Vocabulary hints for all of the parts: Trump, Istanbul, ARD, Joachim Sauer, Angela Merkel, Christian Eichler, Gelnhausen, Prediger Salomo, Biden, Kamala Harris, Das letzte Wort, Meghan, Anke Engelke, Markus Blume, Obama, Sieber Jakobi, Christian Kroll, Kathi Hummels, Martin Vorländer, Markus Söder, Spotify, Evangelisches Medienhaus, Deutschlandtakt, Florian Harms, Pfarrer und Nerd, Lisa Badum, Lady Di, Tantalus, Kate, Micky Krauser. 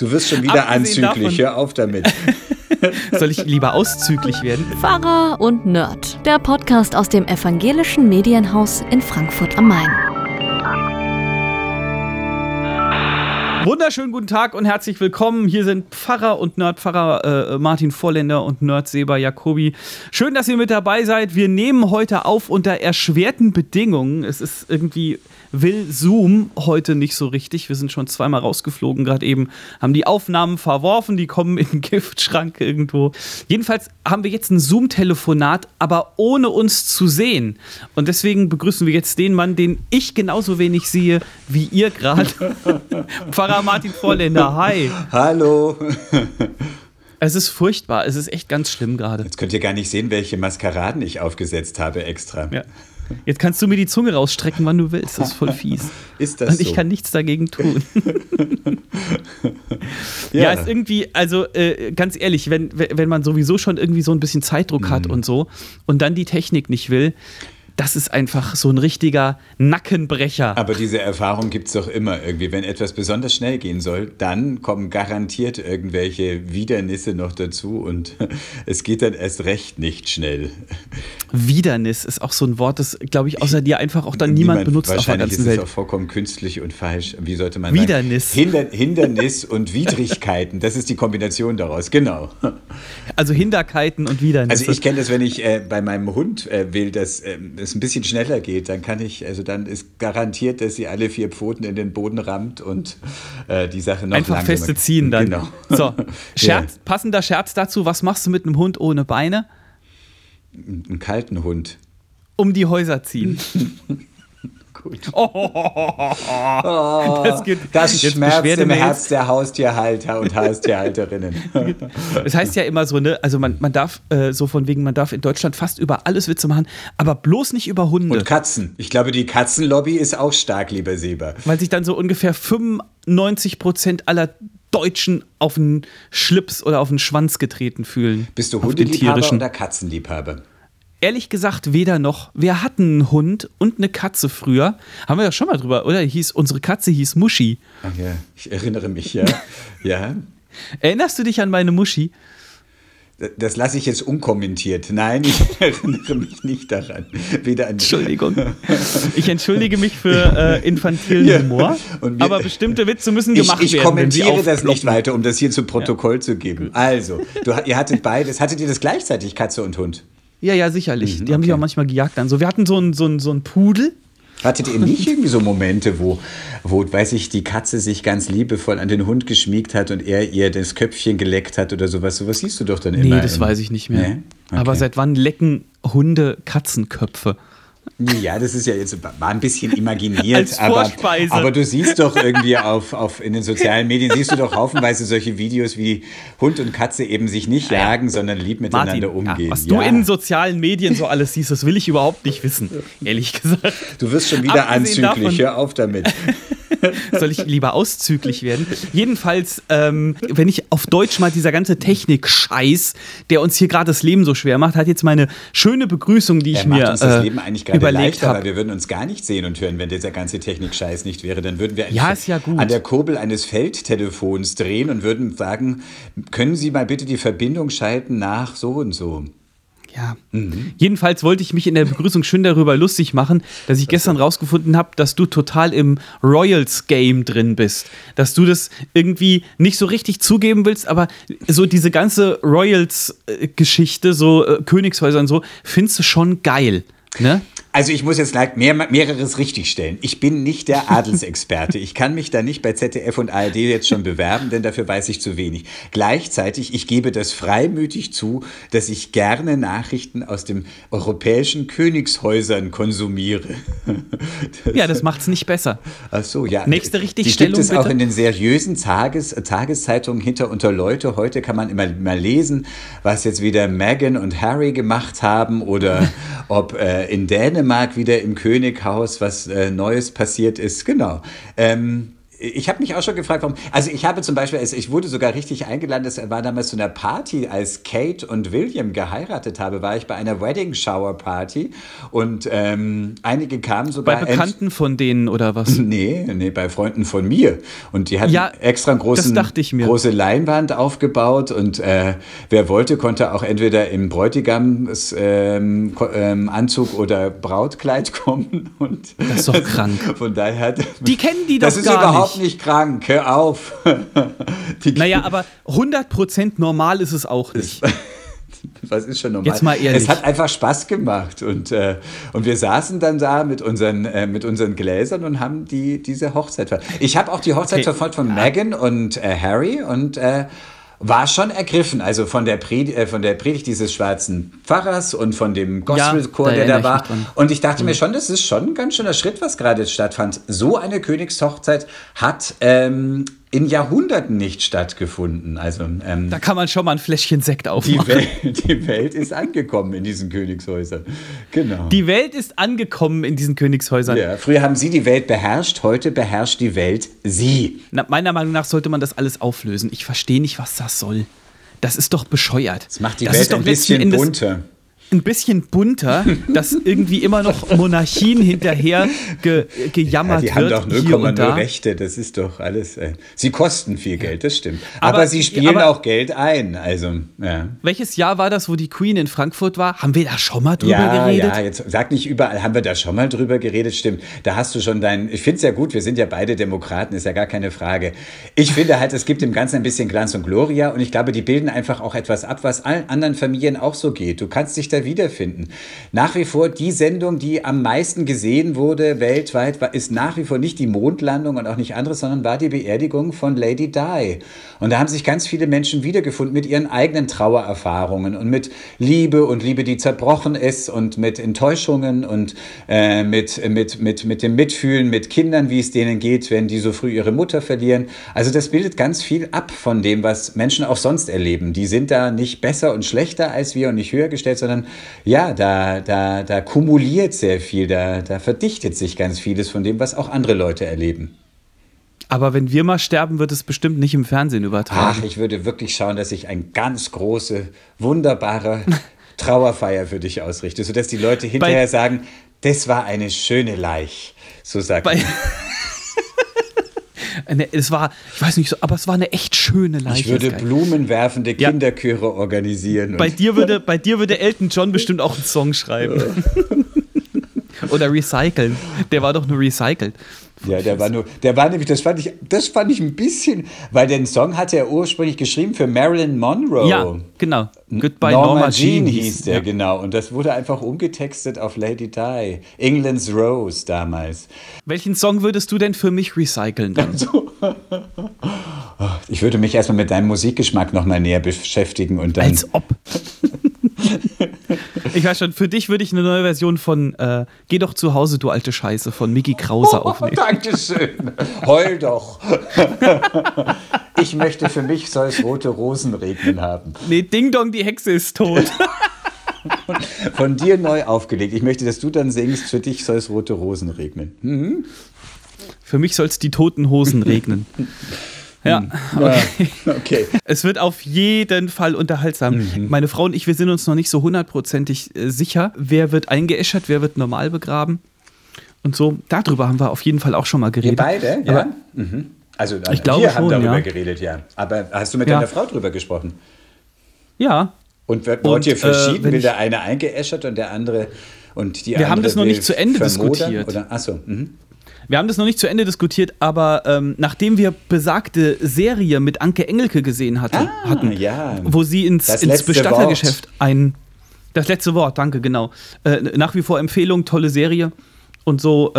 Du wirst schon wieder abgesehen anzüglich, davon. Hör auf damit. Soll ich lieber auszüglich werden? Pfarrer und Nerd, der Podcast aus dem Evangelischen Medienhaus in Frankfurt am Main. Wunderschönen guten Tag und herzlich willkommen. Hier sind Pfarrer und Nerd, Pfarrer Martin Vorländer und Nerd Sieber Jakobi. Schön, dass ihr mit dabei seid. Wir nehmen heute auf unter erschwerten Bedingungen. Es ist irgendwie... will Zoom heute nicht so richtig. Wir sind schon zweimal rausgeflogen, gerade eben haben die Aufnahmen verworfen, die kommen in den Giftschrank irgendwo. Jedenfalls haben wir jetzt ein Zoom-Telefonat, aber ohne uns zu sehen. Und deswegen begrüßen wir jetzt den Mann, den ich genauso wenig sehe, wie ihr gerade. Pfarrer Martin Vorländer, hi. Hallo. Es ist furchtbar, es ist echt ganz schlimm gerade. Jetzt könnt ihr gar nicht sehen, welche Maskeraden ich aufgesetzt habe extra. Ja. Jetzt kannst du mir die Zunge rausstrecken, wann du willst. Das ist voll fies. Ist das so? Und ich kann nichts dagegen tun. Ja, ist irgendwie, also ganz ehrlich, wenn man sowieso schon irgendwie so ein bisschen Zeitdruck hat und so und dann die Technik nicht will, das ist einfach so ein richtiger Nackenbrecher. Aber diese Erfahrung gibt es doch immer irgendwie. Wenn etwas besonders schnell gehen soll, dann kommen garantiert irgendwelche Widernisse noch dazu und es geht dann erst recht nicht schnell. Widernis ist auch so ein Wort, das, glaube ich, außer dir einfach auch dann niemand benutzt auf der ganzen Welt. Wahrscheinlich ist es auch vollkommen künstlich und falsch. Wie sollte man Widernis sagen? Hindernis und Widrigkeiten, das ist die Kombination daraus, genau. Also Hinderkeiten und Widernisse. Also ich kenne das, wenn ich bei meinem Hund will, dass... ein bisschen schneller geht, dann kann ich, also dann ist garantiert, dass sie alle vier Pfoten in den Boden rammt und die Sache noch einfach langsamer. Feste ziehen dann. Genau. So, Scherz, ja. Passender Scherz dazu, was machst du mit einem Hund ohne Beine? Einen kalten Hund. Um die Häuser ziehen. Gut. Oh, das Schmerz im Herz der Haustierhalter und Haustierhalterinnen. Das heißt ja immer so, ne, also man darf so von wegen, man darf in Deutschland fast über alles Witze machen, aber bloß nicht über Hunde. Und Katzen. Ich glaube, die Katzenlobby ist auch stark, lieber Sieber. Weil sich dann so ungefähr 95% aller Deutschen auf den Schlips oder auf den Schwanz getreten fühlen. Bist du Hundeliebhaber oder Katzenliebhaber? Ehrlich gesagt, weder noch. Wir hatten einen Hund und eine Katze früher. Haben wir ja schon mal drüber, oder? Unsere Katze hieß Muschi. Ach ja, ich erinnere mich, ja. Ja. Erinnerst du dich an meine Muschi? Das lasse ich jetzt unkommentiert. Nein, ich erinnere mich nicht daran. Weder an Entschuldigung. Ich entschuldige mich für infantilen Humor. Und aber bestimmte Witze müssen gemacht werden. Ich kommentiere das nicht weiter, um das hier zu Protokoll zu geben. Also, ihr hattet beides. Hattet ihr das gleichzeitig, Katze und Hund? Ja, sicherlich. Die haben sich auch manchmal gejagt dann. So, wir hatten so einen Pudel. Hattet ihr nicht irgendwie so Momente, wo, weiß ich, die Katze sich ganz liebevoll an den Hund geschmiegt hat und er ihr das Köpfchen geleckt hat oder sowas? Sowas siehst du doch dann immer. Nee, das weiß ich nicht mehr. Nee? Okay. Aber seit wann lecken Hunde Katzenköpfe? Ja, das ist ja jetzt war ein bisschen imaginiert, aber du siehst doch irgendwie in den sozialen Medien, siehst du doch haufenweise solche Videos, wie Hund und Katze eben sich nicht jagen, sondern lieb miteinander Martin, umgehen. Ja, was du in sozialen Medien so alles siehst, das will ich überhaupt nicht wissen, ehrlich gesagt. Du wirst schon wieder abgesehen anzüglich, davon, hör auf damit. Soll ich lieber auszüglich werden? Jedenfalls, wenn ich auf Deutsch mal dieser ganze Technik-Scheiß, der uns hier gerade das Leben so schwer macht, hat jetzt meine schöne Begrüßung, die ich mir überlegt habe. Er macht uns das Leben eigentlich gerade leichter, weil wir würden uns gar nicht sehen und hören, wenn dieser ganze Technik-Scheiß nicht wäre. Dann würden wir an der Kurbel eines Feldtelefons drehen und würden sagen, können Sie mal bitte die Verbindung schalten nach so und so. Ja. Mhm. Jedenfalls wollte ich mich in der Begrüßung schön darüber lustig machen, dass ich gestern rausgefunden habe, dass du total im Royals-Game drin bist. Dass du das irgendwie nicht so richtig zugeben willst, aber so diese ganze Royals-Geschichte, so Königshäuser und so, findest du schon geil, ne? Also ich muss jetzt gleich mehreres richtigstellen. Ich bin nicht der Adelsexperte. Ich kann mich da nicht bei ZDF und ARD jetzt schon bewerben, denn dafür weiß ich zu wenig. Gleichzeitig, ich gebe das freimütig zu, dass ich gerne Nachrichten aus den europäischen Königshäusern konsumiere. Das macht's nicht besser. Ach so, ja. Nächste Richtigstellung, bitte. Die gibt es auch in den seriösen Tageszeitungen hinter unter Leute. Heute kann man immer mal lesen, was jetzt wieder Meghan und Harry gemacht haben oder ob in Dänemark wieder im Könighaus was Neues passiert ist. Genau. Ich habe mich auch schon gefragt, warum. Also ich habe zum Beispiel, ich wurde sogar richtig eingeladen, das war damals zu einer Party, als Kate und William geheiratet haben, war ich bei einer Wedding-Shower-Party und einige kamen sogar... Bei Bekannten von denen oder was? Nee, bei Freunden von mir. Und die hatten extra große Leinwand aufgebaut und wer wollte, konnte auch entweder im Bräutigams Anzug oder Brautkleid kommen. Und das ist doch krank. Von daher hat... Die kennen die doch gar nicht. Das ist überhaupt nicht krank, hör auf. Naja, aber 100% normal ist es auch nicht. Was ist schon normal? Jetzt mal ehrlich. Es hat einfach Spaß gemacht und wir saßen dann da mit unseren Gläsern und haben diese Hochzeit verfolgt. Ich habe auch die Hochzeit verfolgt von Meghan und Harry und war schon ergriffen, also von der Predigt dieses schwarzen Pfarrers und von dem Gospelchor, der da war. Und ich dachte mir schon, das ist schon ein ganz schöner Schritt, was gerade stattfand. So eine Königshochzeit hat in Jahrhunderten nicht stattgefunden. Also, da kann man schon mal ein Fläschchen Sekt aufmachen. Die Welt ist angekommen in diesen Königshäusern. Genau. Die Welt ist angekommen in diesen Königshäusern. Ja, früher haben sie die Welt beherrscht, heute beherrscht die Welt sie. Meiner Meinung nach sollte man das alles auflösen. Ich verstehe nicht, was das soll. Das ist doch bescheuert. Das macht die Welt ein bisschen bunter. Ein bisschen bunter, dass irgendwie immer noch Monarchien hinterher gejammert wird. Ja, die haben doch 0,0 Rechte, das ist doch alles. Sie kosten viel Geld, das stimmt. Aber sie spielen auch Geld ein. Also, ja. Welches Jahr war das, wo die Queen in Frankfurt war? Haben wir da schon mal drüber geredet? Ja, jetzt sag nicht überall, haben wir da schon mal drüber geredet, stimmt. Da hast du schon ich finde es ja gut, wir sind ja beide Demokraten, ist ja gar keine Frage. Ich finde halt, es gibt dem Ganzen ein bisschen Glanz und Gloria und ich glaube, die bilden einfach auch etwas ab, was allen anderen Familien auch so geht. Du kannst dich da wiederfinden. Nach wie vor die Sendung, die am meisten gesehen wurde weltweit, ist nach wie vor nicht die Mondlandung und auch nicht anderes, sondern war die Beerdigung von Lady Di. Und da haben sich ganz viele Menschen wiedergefunden mit ihren eigenen Trauererfahrungen und mit Liebe und Liebe, die zerbrochen ist und mit Enttäuschungen und mit dem Mitfühlen mit Kindern, wie es denen geht, wenn die so früh ihre Mutter verlieren. Also das bildet ganz viel ab von dem, was Menschen auch sonst erleben. Die sind da nicht besser und schlechter als wir und nicht höher gestellt, sondern ja, da kumuliert sehr viel, da verdichtet sich ganz vieles von dem, was auch andere Leute erleben. Aber wenn wir mal sterben, wird es bestimmt nicht im Fernsehen übertragen. Ach, ich würde wirklich schauen, dass ich eine ganz große, wunderbare Trauerfeier für dich ausrichte, sodass die Leute hinterher sagen, das war eine schöne Leich, so sagt man. Es war, ich weiß nicht so, aber es war eine echt schöne Leiche. Ich würde blumenwerfende Kinderchöre organisieren. Bei dir würde Elton John bestimmt auch einen Song schreiben. Ja. Oder recyceln. Der war doch nur recycelt. Ja, der war nämlich, das fand ich ein bisschen, weil den Song hatte er ursprünglich geschrieben für Marilyn Monroe. Ja, genau. Goodbye Norma Jean hieß der, genau. Und das wurde einfach umgetextet auf Lady Di. England's Rose damals. Welchen Song würdest du denn für mich recyceln dann? Also, ich würde mich erstmal mit deinem Musikgeschmack nochmal näher beschäftigen und dann. Als ob. Ich weiß schon, für dich würde ich eine neue Version von Geh doch zu Hause, du alte Scheiße von Micky Krauser aufnehmen. Dankeschön. Heul doch. Ich möchte, für mich soll es rote Rosen regnen haben. Nee, Ding Dong, die Hexe ist tot. Von dir neu aufgelegt. Ich möchte, dass du dann singst, für dich soll es rote Rosen regnen. Mhm. Für mich soll es die toten Hosen regnen. Ja, okay. Es wird auf jeden Fall unterhaltsam. Mhm. Meine Frau und ich, wir sind uns noch nicht so 100%ig sicher, wer wird eingeäschert, wer wird normal begraben und so. Darüber haben wir auf jeden Fall auch schon mal geredet. Wir beide? Ja. Mhm. Also ich glaube wir schon, haben darüber geredet, ja. Aber hast du mit deiner Frau drüber gesprochen? Ja. Und wurden hier verschieden, will der eine eingeäschert und der andere und die wir andere wir haben das noch nicht zu Ende diskutiert. Oder? Achso, mhm. Wir haben das noch nicht zu Ende diskutiert, aber nachdem wir besagte Serie mit Anke Engelke gesehen hatten, wo sie ins Bestattergeschäft Das letzte Wort, danke, genau. Nach wie vor Empfehlung, tolle Serie und so.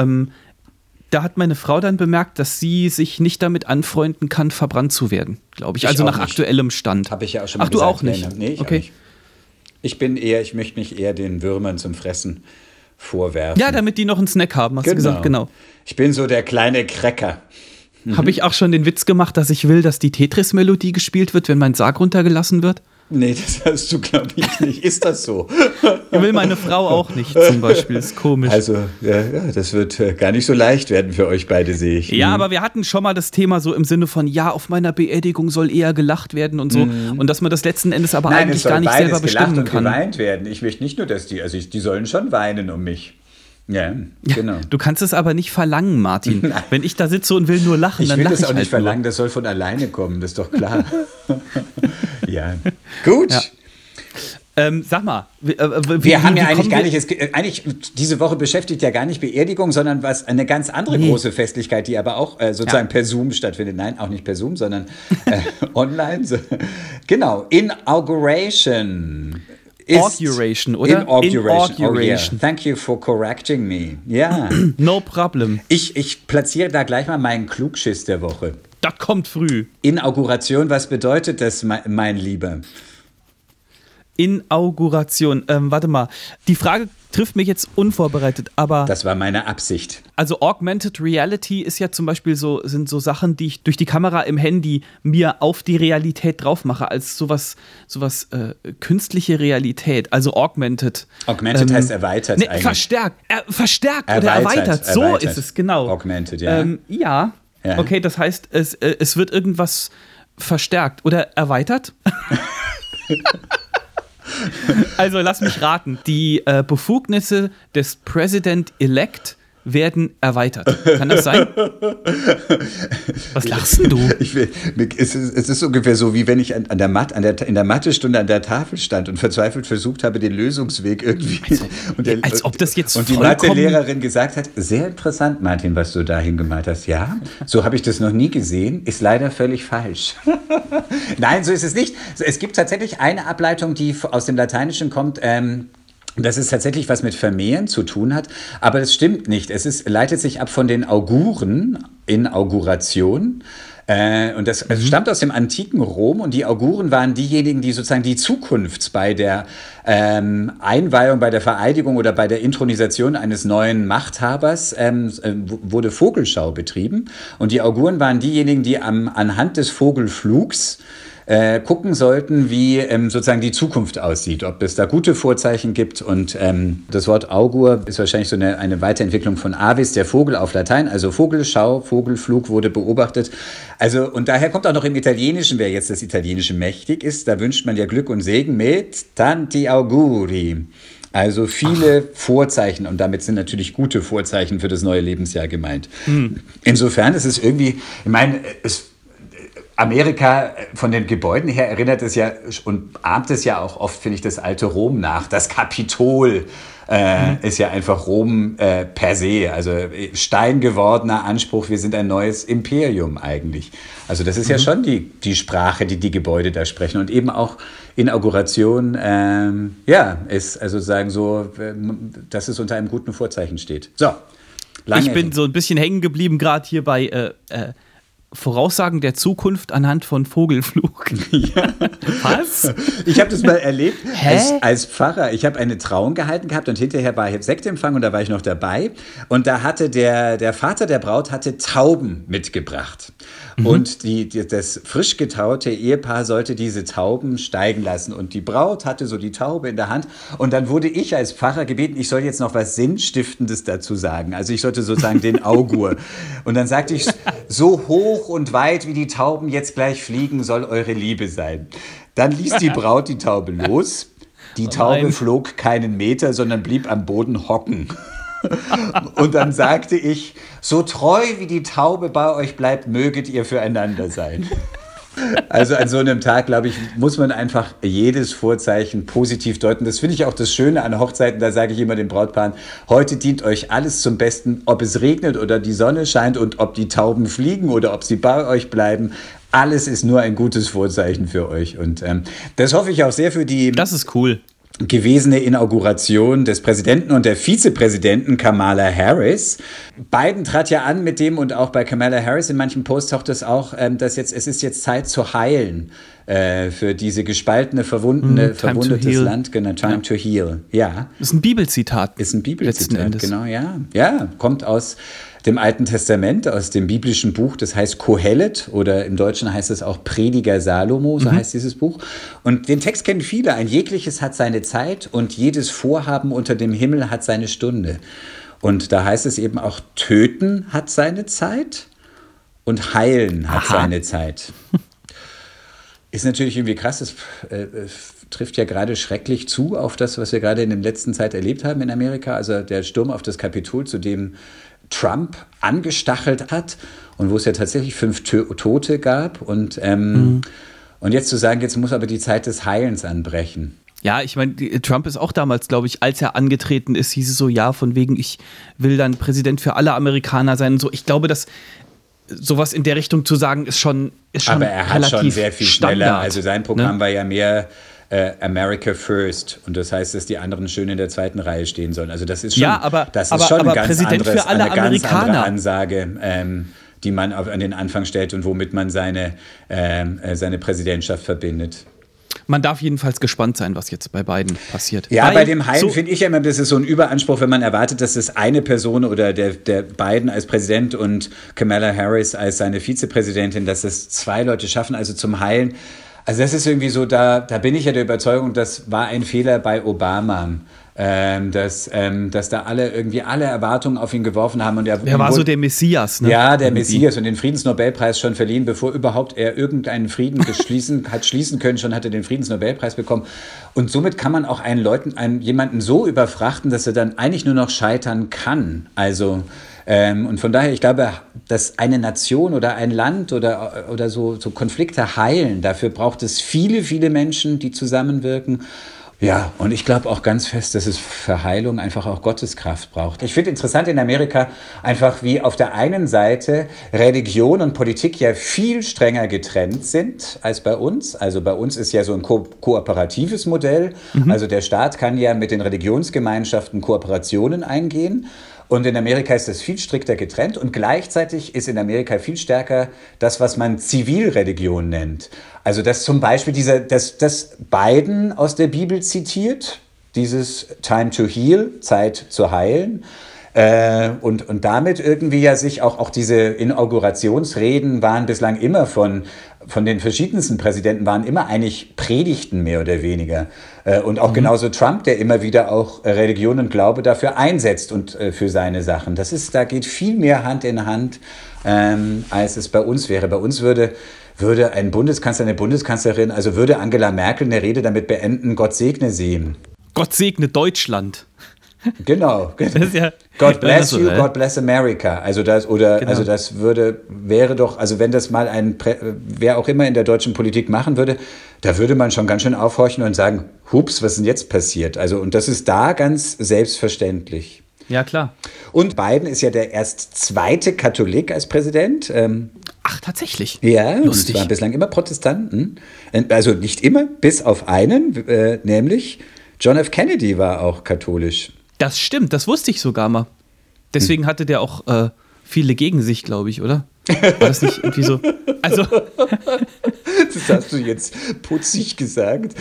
Da hat meine Frau dann bemerkt, dass sie sich nicht damit anfreunden kann, verbrannt zu werden, glaube ich. Also nach aktuellem Stand. Habe ich ja auch schon mal gesagt. Ach, du auch nicht? Nee, ich auch nicht. Ich möchte mich eher den Würmern zum Fressen vorwerfen. Ja, damit die noch einen Snack haben, hast du gesagt, genau. Ich bin so der kleine Cracker. Mhm. Habe ich auch schon den Witz gemacht, dass ich will, dass die Tetris-Melodie gespielt wird, wenn mein Sarg runtergelassen wird? Nee, das hast du, glaube ich, nicht. Ist das so? Will meine Frau auch nicht, zum Beispiel. Ist komisch. Also, ja, das wird gar nicht so leicht werden für euch beide, sehe ich. Ja, aber wir hatten schon mal das Thema so im Sinne von, ja, auf meiner Beerdigung soll eher gelacht werden und so. Und dass man das letzten Endes aber eigentlich gar nicht selber bestimmen kann. Nein, es soll beides gelacht und geweint werden. Ich möchte nicht nur, dass die sollen schon weinen um mich. Ja, genau. Ja, du kannst es aber nicht verlangen, Martin. Nein. Wenn ich da sitze und will nur lachen, dann lache ich. Ich will das auch nicht verlangen, das soll von alleine kommen, das ist doch klar. Ja, gut. Ja. Sag mal. Wir haben ja eigentlich gar nicht, diese Woche beschäftigt ja gar nicht Beerdigung, sondern was eine ganz andere große Festlichkeit, die aber auch sozusagen per Zoom stattfindet. Nein, auch nicht per Zoom, sondern online. Genau, Inauguration. Inauguration, oder? Inauguration. Oh, yeah. Thank you for correcting me. Ja. Yeah. No problem. Ich platziere da gleich mal meinen Klugschiss der Woche. Das kommt früh. Inauguration, was bedeutet das, mein Lieber? Inauguration, warte mal. Die Frage trifft mich jetzt unvorbereitet, aber... Das war meine Absicht. Also Augmented Reality ist ja zum Beispiel so, sind so Sachen, die ich durch die Kamera im Handy mir auf die Realität drauf mache, als sowas künstliche Realität, also Augmented. Augmented heißt erweitert eigentlich. Verstärkt, erweitert. So ist es, genau. Augmented, ja. Ja, okay, das heißt, es wird irgendwas verstärkt oder erweitert. Also lass mich raten, die Befugnisse des President-Elect werden erweitert. Kann das sein? Was lachst denn du? Es ist ungefähr so, wie wenn ich in der Mathestunde an der Tafel stand und verzweifelt versucht habe, den Lösungsweg irgendwie. Als ob das jetzt und die Mathelehrerin gesagt hat, sehr interessant, Martin, was du dahin gemalt hast. Ja, so habe ich das noch nie gesehen, ist leider völlig falsch. Nein, so ist es nicht. Es gibt tatsächlich eine Ableitung, die aus dem Lateinischen kommt, dass es tatsächlich was mit Vermehren zu tun hat, aber das stimmt nicht. Es leitet sich ab von den Auguren, Inauguration. Und das stammt aus dem antiken Rom, und die Auguren waren diejenigen, die sozusagen die Zukunft bei der Einweihung, bei der Vereidigung oder bei der Intronisation eines neuen Machthabers wurde Vogelschau betrieben. Und die Auguren waren diejenigen, die anhand des Vogelflugs gucken sollten, wie sozusagen die Zukunft aussieht, ob es da gute Vorzeichen gibt. Und das Wort Augur ist wahrscheinlich so eine Weiterentwicklung von Avis, der Vogel auf Latein, also Vogelschau, Vogelflug wurde beobachtet. Also, und daher kommt auch noch im Italienischen, wer jetzt das Italienische mächtig ist, da wünscht man ja Glück und Segen mit Tanti Auguri. Also viele Vorzeichen, und damit sind natürlich gute Vorzeichen für das neue Lebensjahr gemeint. Insofern ist es irgendwie, ich meine, Amerika, von den Gebäuden her, erinnert es ja und ahmt es ja auch oft, finde ich, das alte Rom nach. Das Kapitol ist ja einfach Rom per se, also steingewordener Anspruch, wir sind ein neues Imperium eigentlich. Also das ist ja schon die Sprache, die Gebäude da sprechen, und eben auch Inauguration, ist also sozusagen so, dass es unter einem guten Vorzeichen steht. So, ich bin so ein bisschen hängen geblieben gerade hier bei Voraussagen der Zukunft anhand von Vogelflug. Ja. Was? Ich habe das mal erlebt als Pfarrer. Ich habe eine Trauung gehalten gehabt und hinterher war ich Sektempfang und da war ich noch dabei. Und da hatte der Vater der Braut Tauben mitgebracht. Und das frisch getaute Ehepaar sollte diese Tauben steigen lassen. Und die Braut hatte so die Taube in der Hand. Und dann wurde ich als Pfarrer gebeten, ich soll jetzt noch was Sinnstiftendes dazu sagen. Also ich sollte sozusagen den Augur. Und dann sagte ich, so hoch und weit, wie die Tauben jetzt gleich fliegen, soll eure Liebe sein. Dann ließ die Braut die Taube los. Die Taube flog keinen Meter, sondern blieb am Boden hocken. Und dann sagte ich, so treu wie die Taube bei euch bleibt, möget ihr füreinander sein. Also an so einem Tag, glaube ich, muss man einfach jedes Vorzeichen positiv deuten. Das finde ich auch das Schöne an Hochzeiten, da sage ich immer den Brautpaaren, heute dient euch alles zum Besten, ob es regnet oder die Sonne scheint und ob die Tauben fliegen oder ob sie bei euch bleiben. Alles ist nur ein gutes Vorzeichen für euch. Und das hoffe ich auch sehr für die... Das ist cool. Gewesene Inauguration des Präsidenten und der Vizepräsidenten Kamala Harris. Biden trat ja an mit dem, und auch bei Kamala Harris in manchen Posts taucht das auch, dass es ist jetzt Zeit zu heilen für diese gespaltene, verwundetes Land. Genau, time to heal. Ja. Ist ein Bibelzitat. Genau, ja. Ja, kommt aus dem Alten Testament, aus dem biblischen Buch, das heißt Kohelet oder im Deutschen heißt es auch Prediger Salomo, so heißt dieses Buch. Und den Text kennen viele, ein jegliches hat seine Zeit und jedes Vorhaben unter dem Himmel hat seine Stunde. Und da heißt es eben auch, töten hat seine Zeit und heilen hat seine Zeit. Ist natürlich irgendwie krass, das trifft ja gerade schrecklich zu auf das, was wir gerade in der letzten Zeit erlebt haben in Amerika. Also der Sturm auf das Kapitol, zu dem Trump angestachelt hat und wo es ja tatsächlich 5 Tote gab. Und jetzt zu sagen, jetzt muss aber die Zeit des Heilens anbrechen. Ja, ich meine, Trump ist auch damals, glaube ich, als er angetreten ist, hieß es so, ja, von wegen, ich will dann Präsident für alle Amerikaner sein und so. Ich glaube, dass sowas in der Richtung zu sagen, ist schon relativ. Aber er hat schon sehr viel schneller. Standard, also sein Programm, ne? War ja mehr America First. Und das heißt, dass die anderen schön in der zweiten Reihe stehen sollen. Also das ist schon, ja, eine ganz andere Ansage, die man an den Anfang stellt und womit man seine Präsidentschaft verbindet. Man darf jedenfalls gespannt sein, was jetzt bei Biden passiert. Ja, bei dem Heilen so, finde ich ja immer, das ist so ein Überanspruch, wenn man erwartet, dass es eine Person oder der Biden als Präsident und Kamala Harris als seine Vizepräsidentin, dass es 2 Leute schaffen, also zum Heilen. Also das ist irgendwie so, da bin ich ja der Überzeugung, das war ein Fehler bei Obama, dass da alle Erwartungen auf ihn geworfen haben. Und er war so der Messias. Ne? Ja, der Messias und den Friedensnobelpreis schon verliehen, bevor überhaupt er irgendeinen Frieden schließen können, schon hat er den Friedensnobelpreis bekommen. Und somit kann man auch jemanden so überfrachten, dass er dann eigentlich nur noch scheitern kann. Also und von daher, ich glaube, dass eine Nation oder ein Land oder so Konflikte heilen, dafür braucht es viele, viele Menschen, die zusammenwirken. Ja, und ich glaube auch ganz fest, dass es für Heilung einfach auch Gottes Kraft braucht. Ich finde interessant in Amerika einfach, wie auf der einen Seite Religion und Politik ja viel strenger getrennt sind als bei uns. Also bei uns ist ja so ein kooperatives Modell. Mhm. Also der Staat kann ja mit den Religionsgemeinschaften Kooperationen eingehen. Und in Amerika ist das viel strikter getrennt und gleichzeitig ist in Amerika viel stärker das, was man Zivilreligion nennt. Also dass zum Beispiel dass Biden aus der Bibel zitiert, dieses Time to Heal, Zeit zu heilen. Und damit irgendwie ja sich auch diese Inaugurationsreden waren bislang immer von den verschiedensten Präsidenten waren immer eigentlich Predigten mehr oder weniger. Und auch genauso Trump, der immer wieder auch Religion und Glaube dafür einsetzt und für seine Sachen. Da geht viel mehr Hand in Hand, als es bei uns wäre. Bei uns würde ein Bundeskanzler, eine Bundeskanzlerin, also würde Angela Merkel eine Rede damit beenden, Gott segne sie. Gott segne Deutschland. Genau. Ja, God bless you, God bless America. Also wenn das mal wer auch immer in der deutschen Politik machen würde, da würde man schon ganz schön aufhorchen und sagen, hups, was ist denn jetzt passiert? Also, und das ist da ganz selbstverständlich. Ja, klar. Und Biden ist ja der erst zweite Katholik als Präsident. Ach, tatsächlich? Ja, lustig. Es waren bislang immer Protestanten. Also nicht immer, bis auf einen, nämlich John F. Kennedy war auch katholisch. Das stimmt, das wusste ich sogar mal. Deswegen hatte der auch viele gegen sich, glaube ich, oder? War das nicht irgendwie so? Also. Das hast du jetzt putzig gesagt.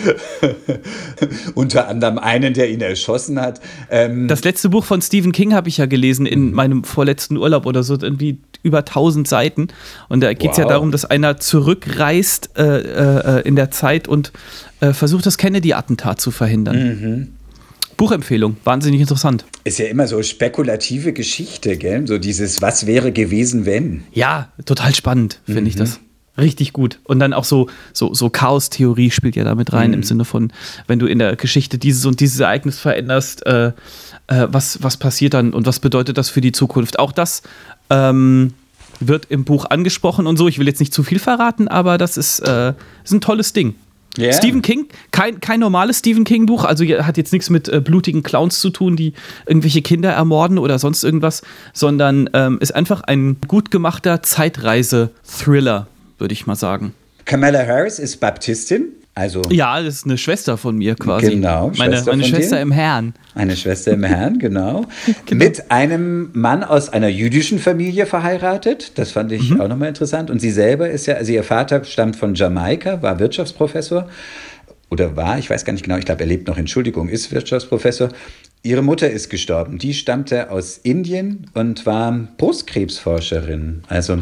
Unter anderem einen, der ihn erschossen hat. Das letzte Buch von Stephen King habe ich ja gelesen in meinem vorletzten Urlaub oder so, irgendwie über 1000 Seiten. Und da geht es ja darum, dass einer zurückreist in der Zeit und versucht, das Kennedy-Attentat zu verhindern. Mhm. Buchempfehlung, wahnsinnig interessant. Ist ja immer so spekulative Geschichte, gell? So dieses, was wäre gewesen, wenn? Ja, total spannend, finde ich das. Richtig gut. Und dann auch so Chaos-Theorie spielt ja damit rein, im Sinne von, wenn du in der Geschichte dieses und dieses Ereignis veränderst, was passiert dann und was bedeutet das für die Zukunft? Auch das wird im Buch angesprochen und so. Ich will jetzt nicht zu viel verraten, aber das ist ein tolles Ding. Yeah. Stephen King, kein normales Stephen King-Buch, also hat jetzt nichts mit blutigen Clowns zu tun, die irgendwelche Kinder ermorden oder sonst irgendwas, sondern ist einfach ein gut gemachter Zeitreise-Thriller, würde ich mal sagen. Kamala Harris ist Baptistin, also. Ja, das ist eine Schwester von mir quasi. Genau, meine Schwester im Herrn. Eine Schwester im Herrn, genau. Mit einem Mann aus einer jüdischen Familie verheiratet. Das fand ich auch nochmal interessant. Und sie selber ist ja, also ihr Vater stammt von Jamaika, war Wirtschaftsprofessor. Oder war, ich weiß gar nicht genau, ich glaube, er lebt noch, ist Wirtschaftsprofessor. Ihre Mutter ist gestorben. Die stammte aus Indien und war Brustkrebsforscherin. Also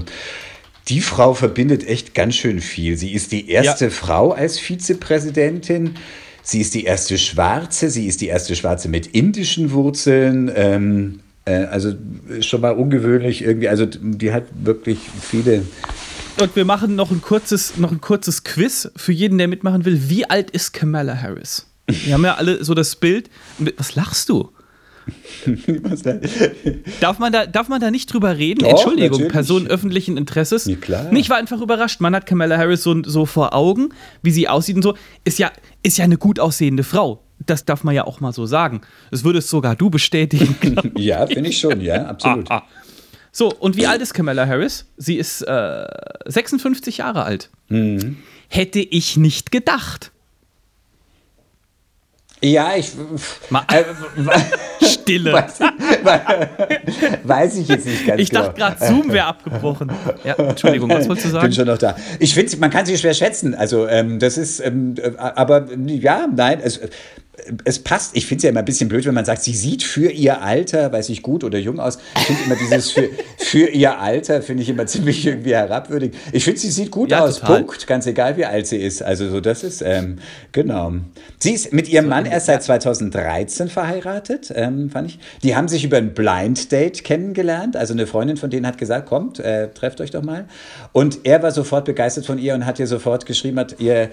die Frau verbindet echt ganz schön viel. Sie ist die erste Frau als Vizepräsidentin. Sie ist die erste Schwarze. Sie ist die erste Schwarze mit indischen Wurzeln. Also schon mal ungewöhnlich irgendwie. Also die hat wirklich viele... Und wir machen noch ein kurzes Quiz für jeden, der mitmachen will. Wie alt ist Kamala Harris? Wir haben ja alle so das Bild. Was lachst du? Darf man da nicht drüber reden? Doch, Entschuldigung, natürlich. Personen öffentlichen Interesses. Nee, klar. Ich war einfach überrascht. Man hat Kamala Harris so vor Augen, wie sie aussieht und so. Ist ja eine gut aussehende Frau. Das darf man ja auch mal so sagen. Das würdest sogar du bestätigen. Ja, finde ich schon. Ja, absolut. So, und wie alt ist Kamala Harris? Sie ist 56 Jahre alt. Mhm. Hätte ich nicht gedacht. Ja, ich... Stille. Weiß ich jetzt nicht ganz genau. Ich dachte gerade, Zoom wäre abgebrochen. Ja, Entschuldigung, was wolltest du sagen? Ich bin schon noch da. Ich finde, man kann sie schwer schätzen. Also das ist... aber ja, nein, es passt. Ich finde es ja immer ein bisschen blöd, wenn man sagt, sie sieht für ihr Alter, weiß ich, gut oder jung aus. Ich finde immer dieses für ihr Alter, finde ich immer ziemlich irgendwie herabwürdig. Ich finde, sie sieht gut aus, total. Punkt. Ganz egal, wie alt sie ist. Also so, das ist, genau. Sie ist mit ihrem Mann erst seit 2013 verheiratet, fand ich. Die haben sich über ein Blind Date kennengelernt. Also eine Freundin von denen hat gesagt, kommt, trefft euch doch mal. Und er war sofort begeistert von ihr und hat ihr sofort geschrieben, hat ihr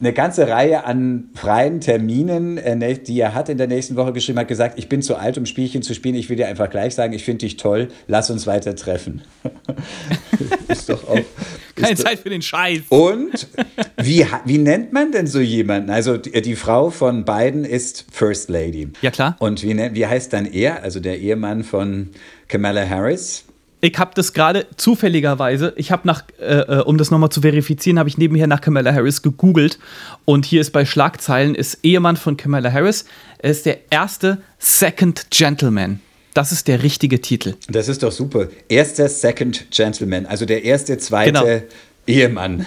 eine ganze Reihe an freien Terminen, die er hat in der nächsten Woche geschrieben, hat gesagt, ich bin zu alt, um Spielchen zu spielen, ich will dir einfach gleich sagen, ich finde dich toll, lass uns weiter treffen. Ist doch auch... Keine Zeit für den Scheiß. Und wie nennt man denn so jemanden? Also die Frau von Biden ist First Lady. Ja, klar. Und wie heißt dann er, also der Ehemann von Kamala Harris? Ich habe das gerade zufälligerweise, um das nochmal zu verifizieren, habe ich nebenher nach Kamala Harris gegoogelt. Und hier ist bei Schlagzeilen, ist Ehemann von Kamala Harris, er ist der erste Second Gentleman. Das ist der richtige Titel. Das ist doch super. Erster Second Gentleman, also der erste, zweite genau. Ehemann.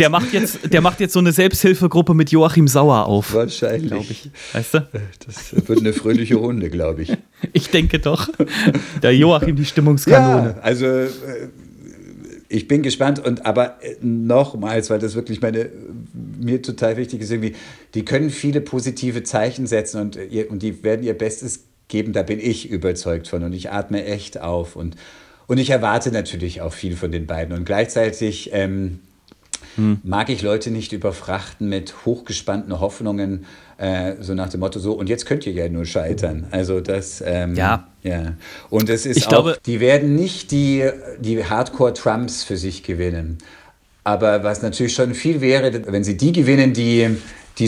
Der macht jetzt so eine Selbsthilfegruppe mit Joachim Sauer auf. Wahrscheinlich. Glaub ich. Weißt du? Das wird eine fröhliche Runde, glaube ich. Ich denke doch. Der Joachim, die Stimmungskanone. Ja, also ich bin gespannt. Aber nochmals, weil das wirklich mir total wichtig ist, irgendwie, die können viele positive Zeichen setzen und die werden ihr Bestes geben. Da bin ich überzeugt von und ich atme echt auf und ich erwarte natürlich auch viel von den beiden. Und gleichzeitig mag ich Leute nicht überfrachten mit hochgespannten Hoffnungen, so nach dem Motto, so, und jetzt könnt ihr ja nur scheitern. Also das, ja. Und es ist glaube, die werden nicht die Hardcore-Trumps für sich gewinnen. Aber was natürlich schon viel wäre, wenn sie die gewinnen, die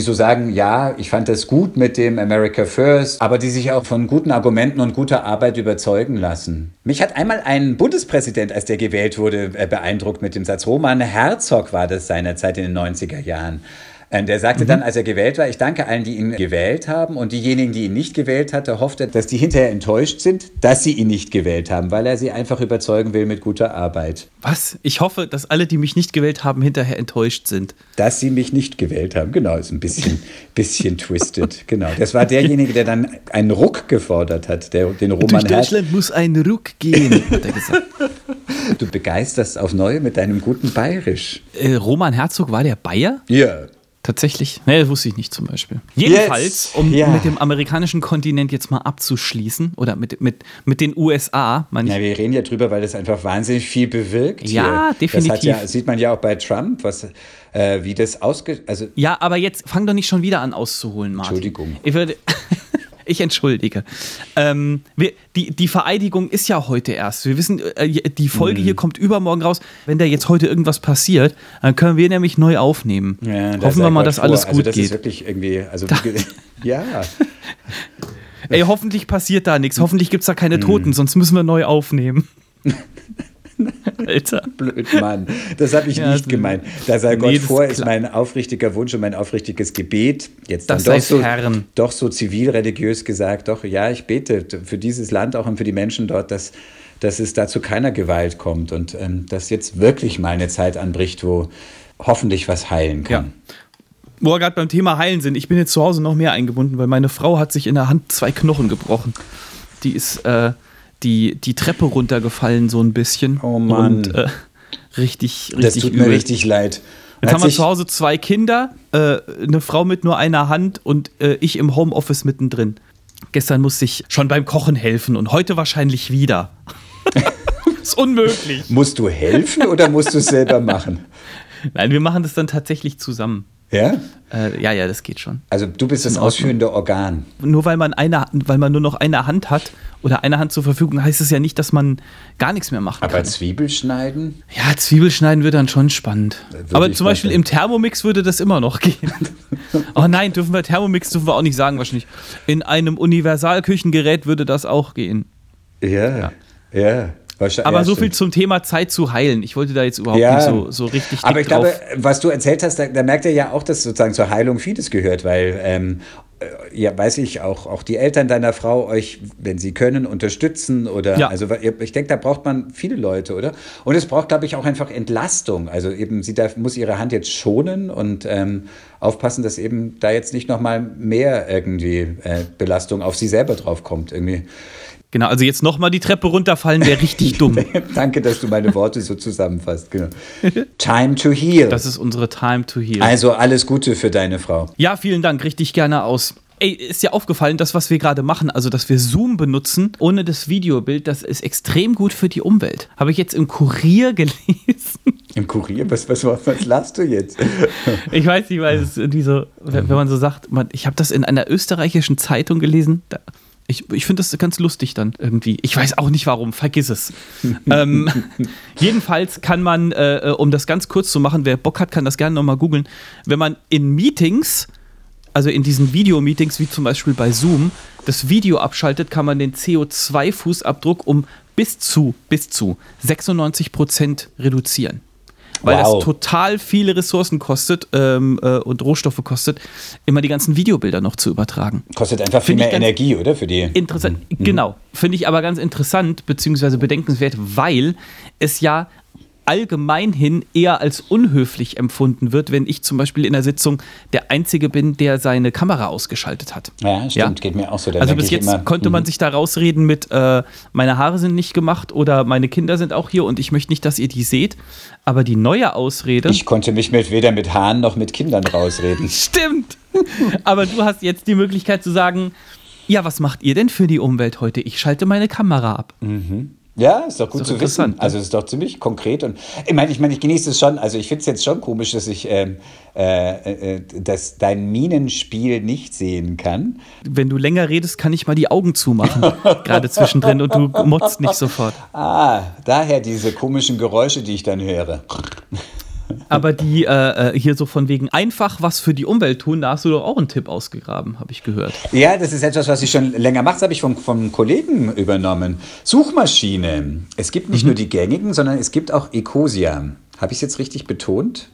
so sagen, ja, ich fand das gut mit dem America First, aber die sich auch von guten Argumenten und guter Arbeit überzeugen lassen. Mich hat einmal ein Bundespräsident, als der gewählt wurde, beeindruckt mit dem Satz, Roman Herzog war das seinerzeit in den 90er Jahren. Der sagte dann, als er gewählt war, ich danke allen, die ihn gewählt haben und diejenigen, die ihn nicht gewählt hatten, hoffte, dass die hinterher enttäuscht sind, dass sie ihn nicht gewählt haben, weil er sie einfach überzeugen will mit guter Arbeit. Was? Ich hoffe, dass alle, die mich nicht gewählt haben, hinterher enttäuscht sind. Dass sie mich nicht gewählt haben, genau, ist ein bisschen twisted, genau. Das war derjenige, der dann einen Ruck gefordert hat, den Roman Herzog. Durch Deutschland muss ein Ruck gehen, hat er gesagt. Du begeisterst auf Neue mit deinem guten Bayerisch. Roman Herzog war der Bayer? Ja. Yeah. Tatsächlich? Ne, das wusste ich nicht zum Beispiel. Jedenfalls, mit dem amerikanischen Kontinent jetzt mal abzuschließen oder mit den USA. Ja, wir reden ja drüber, weil das einfach wahnsinnig viel bewirkt. Ja, hier. Definitiv. Das sieht man ja auch bei Trump, wie das also ja, aber jetzt fang doch nicht schon wieder an auszuholen, Martin. Entschuldigung. Ich entschuldige. Die Vereidigung ist ja heute erst. Wir wissen, die Folge hier kommt übermorgen raus. Wenn da jetzt heute irgendwas passiert, dann können wir nämlich neu aufnehmen. Ja, hoffen wir mal, dass alles gut geht. Ist wirklich irgendwie, ja. Ey, hoffentlich passiert da nichts. Hoffentlich gibt es da keine Toten, sonst müssen wir neu aufnehmen. Alter. Blöd, Mann. Das habe ich nicht gemeint. Da sei Gott vor, ist mein aufrichtiger Wunsch und mein aufrichtiges Gebet. Jetzt das sei so, Herren. Doch so zivilreligiös gesagt, doch, ja, ich bete für dieses Land auch und für die Menschen dort, dass es dazu keiner Gewalt kommt und dass jetzt wirklich mal eine Zeit anbricht, wo hoffentlich was heilen kann. Ja. Wo wir gerade beim Thema Heilen sind, ich bin jetzt zu Hause noch mehr eingebunden, weil meine Frau hat sich in der Hand 2 Knochen gebrochen. Die ist die Treppe runtergefallen so ein bisschen. Oh Mann. Und richtig übel. Das tut mir richtig leid. Jetzt haben wir zu Hause 2 Kinder, eine Frau mit nur einer Hand und ich im Homeoffice mittendrin. Gestern musste ich schon beim Kochen helfen und heute wahrscheinlich wieder. Ist unmöglich. Musst du helfen oder musst du es selber machen? Nein, wir machen das dann tatsächlich zusammen. Ja? Ja, das geht schon. Also du bist das ausführende Organ. Nur weil man nur noch eine Hand hat oder eine Hand zur Verfügung, heißt es ja nicht, dass man gar nichts mehr machen kann. Aber Zwiebelschneiden? Ja, Zwiebelschneiden wird dann schon spannend. Aber zum Beispiel im Thermomix würde das immer noch gehen. Oh nein, dürfen wir auch nicht sagen wahrscheinlich. In einem Universalküchengerät würde das auch gehen. Ja. Aber so viel zum Thema Zeit zu heilen. Ich wollte da jetzt überhaupt nicht so richtig drauf. Aber ich glaube, was du erzählt hast, da merkt ihr ja auch, dass sozusagen zur Heilung vieles gehört, weil, weiß ich, auch die Eltern deiner Frau euch, wenn sie können, unterstützen oder, also ich denke, da braucht man viele Leute, oder? Und es braucht, glaube ich, auch einfach Entlastung. Also eben, sie muss ihre Hand jetzt schonen und aufpassen, dass eben da jetzt nicht nochmal mehr irgendwie Belastung auf sie selber drauf kommt, irgendwie. Genau, also jetzt nochmal die Treppe runterfallen wäre richtig dumm. Danke, dass du meine Worte so zusammenfasst. Genau. Time to heal. Das ist unsere Time to heal. Also alles Gute für deine Frau. Ja, vielen Dank, richtig gerne aus. Ey, ist dir aufgefallen, das, was wir gerade machen, also dass wir Zoom benutzen, ohne das Videobild, das ist extrem gut für die Umwelt. Habe ich jetzt im Kurier gelesen. Im Kurier? Was lasst du jetzt? Ich weiß nicht, weil es irgendwie so, wenn man so sagt, ich habe das in einer österreichischen Zeitung gelesen, ich finde das ganz lustig dann irgendwie. Ich weiß auch nicht warum, vergiss es. Jedenfalls kann man, um das ganz kurz zu machen, wer Bock hat, kann das gerne nochmal googeln. Wenn man in Meetings, also in diesen Videomeetings, wie zum Beispiel bei Zoom, das Video abschaltet, kann man den CO2-Fußabdruck um bis zu 96% reduzieren. Weil das total viele Ressourcen kostet und Rohstoffe kostet, immer die ganzen Videobilder noch zu übertragen. Kostet einfach viel mehr Energie, oder? Für die. Interessant, genau. Finde ich aber ganz interessant, beziehungsweise bedenkenswert, weil es ja allgemein hin eher als unhöflich empfunden wird, wenn ich zum Beispiel in der Sitzung der Einzige bin, der seine Kamera ausgeschaltet hat. Ja, stimmt, geht mir auch so. Also bis jetzt konnte man sich da rausreden mit, meine Haare sind nicht gemacht oder meine Kinder sind auch hier und ich möchte nicht, dass ihr die seht. Aber die neue Ausrede... Ich konnte mich weder mit Haaren noch mit Kindern rausreden. Stimmt! Aber du hast jetzt die Möglichkeit zu sagen, ja, was macht ihr denn für die Umwelt heute? Ich schalte meine Kamera ab. Mhm. Ja, ist doch gut zu wissen. Also es ist doch ziemlich konkret. Und ich meine, ich genieße es schon. Also ich finde es jetzt schon komisch, dass ich dass dein Mienenspiel nicht sehen kann. Wenn du länger redest, kann ich mal die Augen zumachen, gerade zwischendrin, und du motzt nicht sofort. Ah, daher diese komischen Geräusche, die ich dann höre. Aber die hier so von wegen einfach was für die Umwelt tun, da hast du doch auch einen Tipp ausgegraben, habe ich gehört. Ja, das ist etwas, was ich schon länger mache, das habe ich vom Kollegen übernommen. Suchmaschine. Es gibt nicht nur die gängigen, sondern es gibt auch Ecosia. Habe ich es jetzt richtig betont,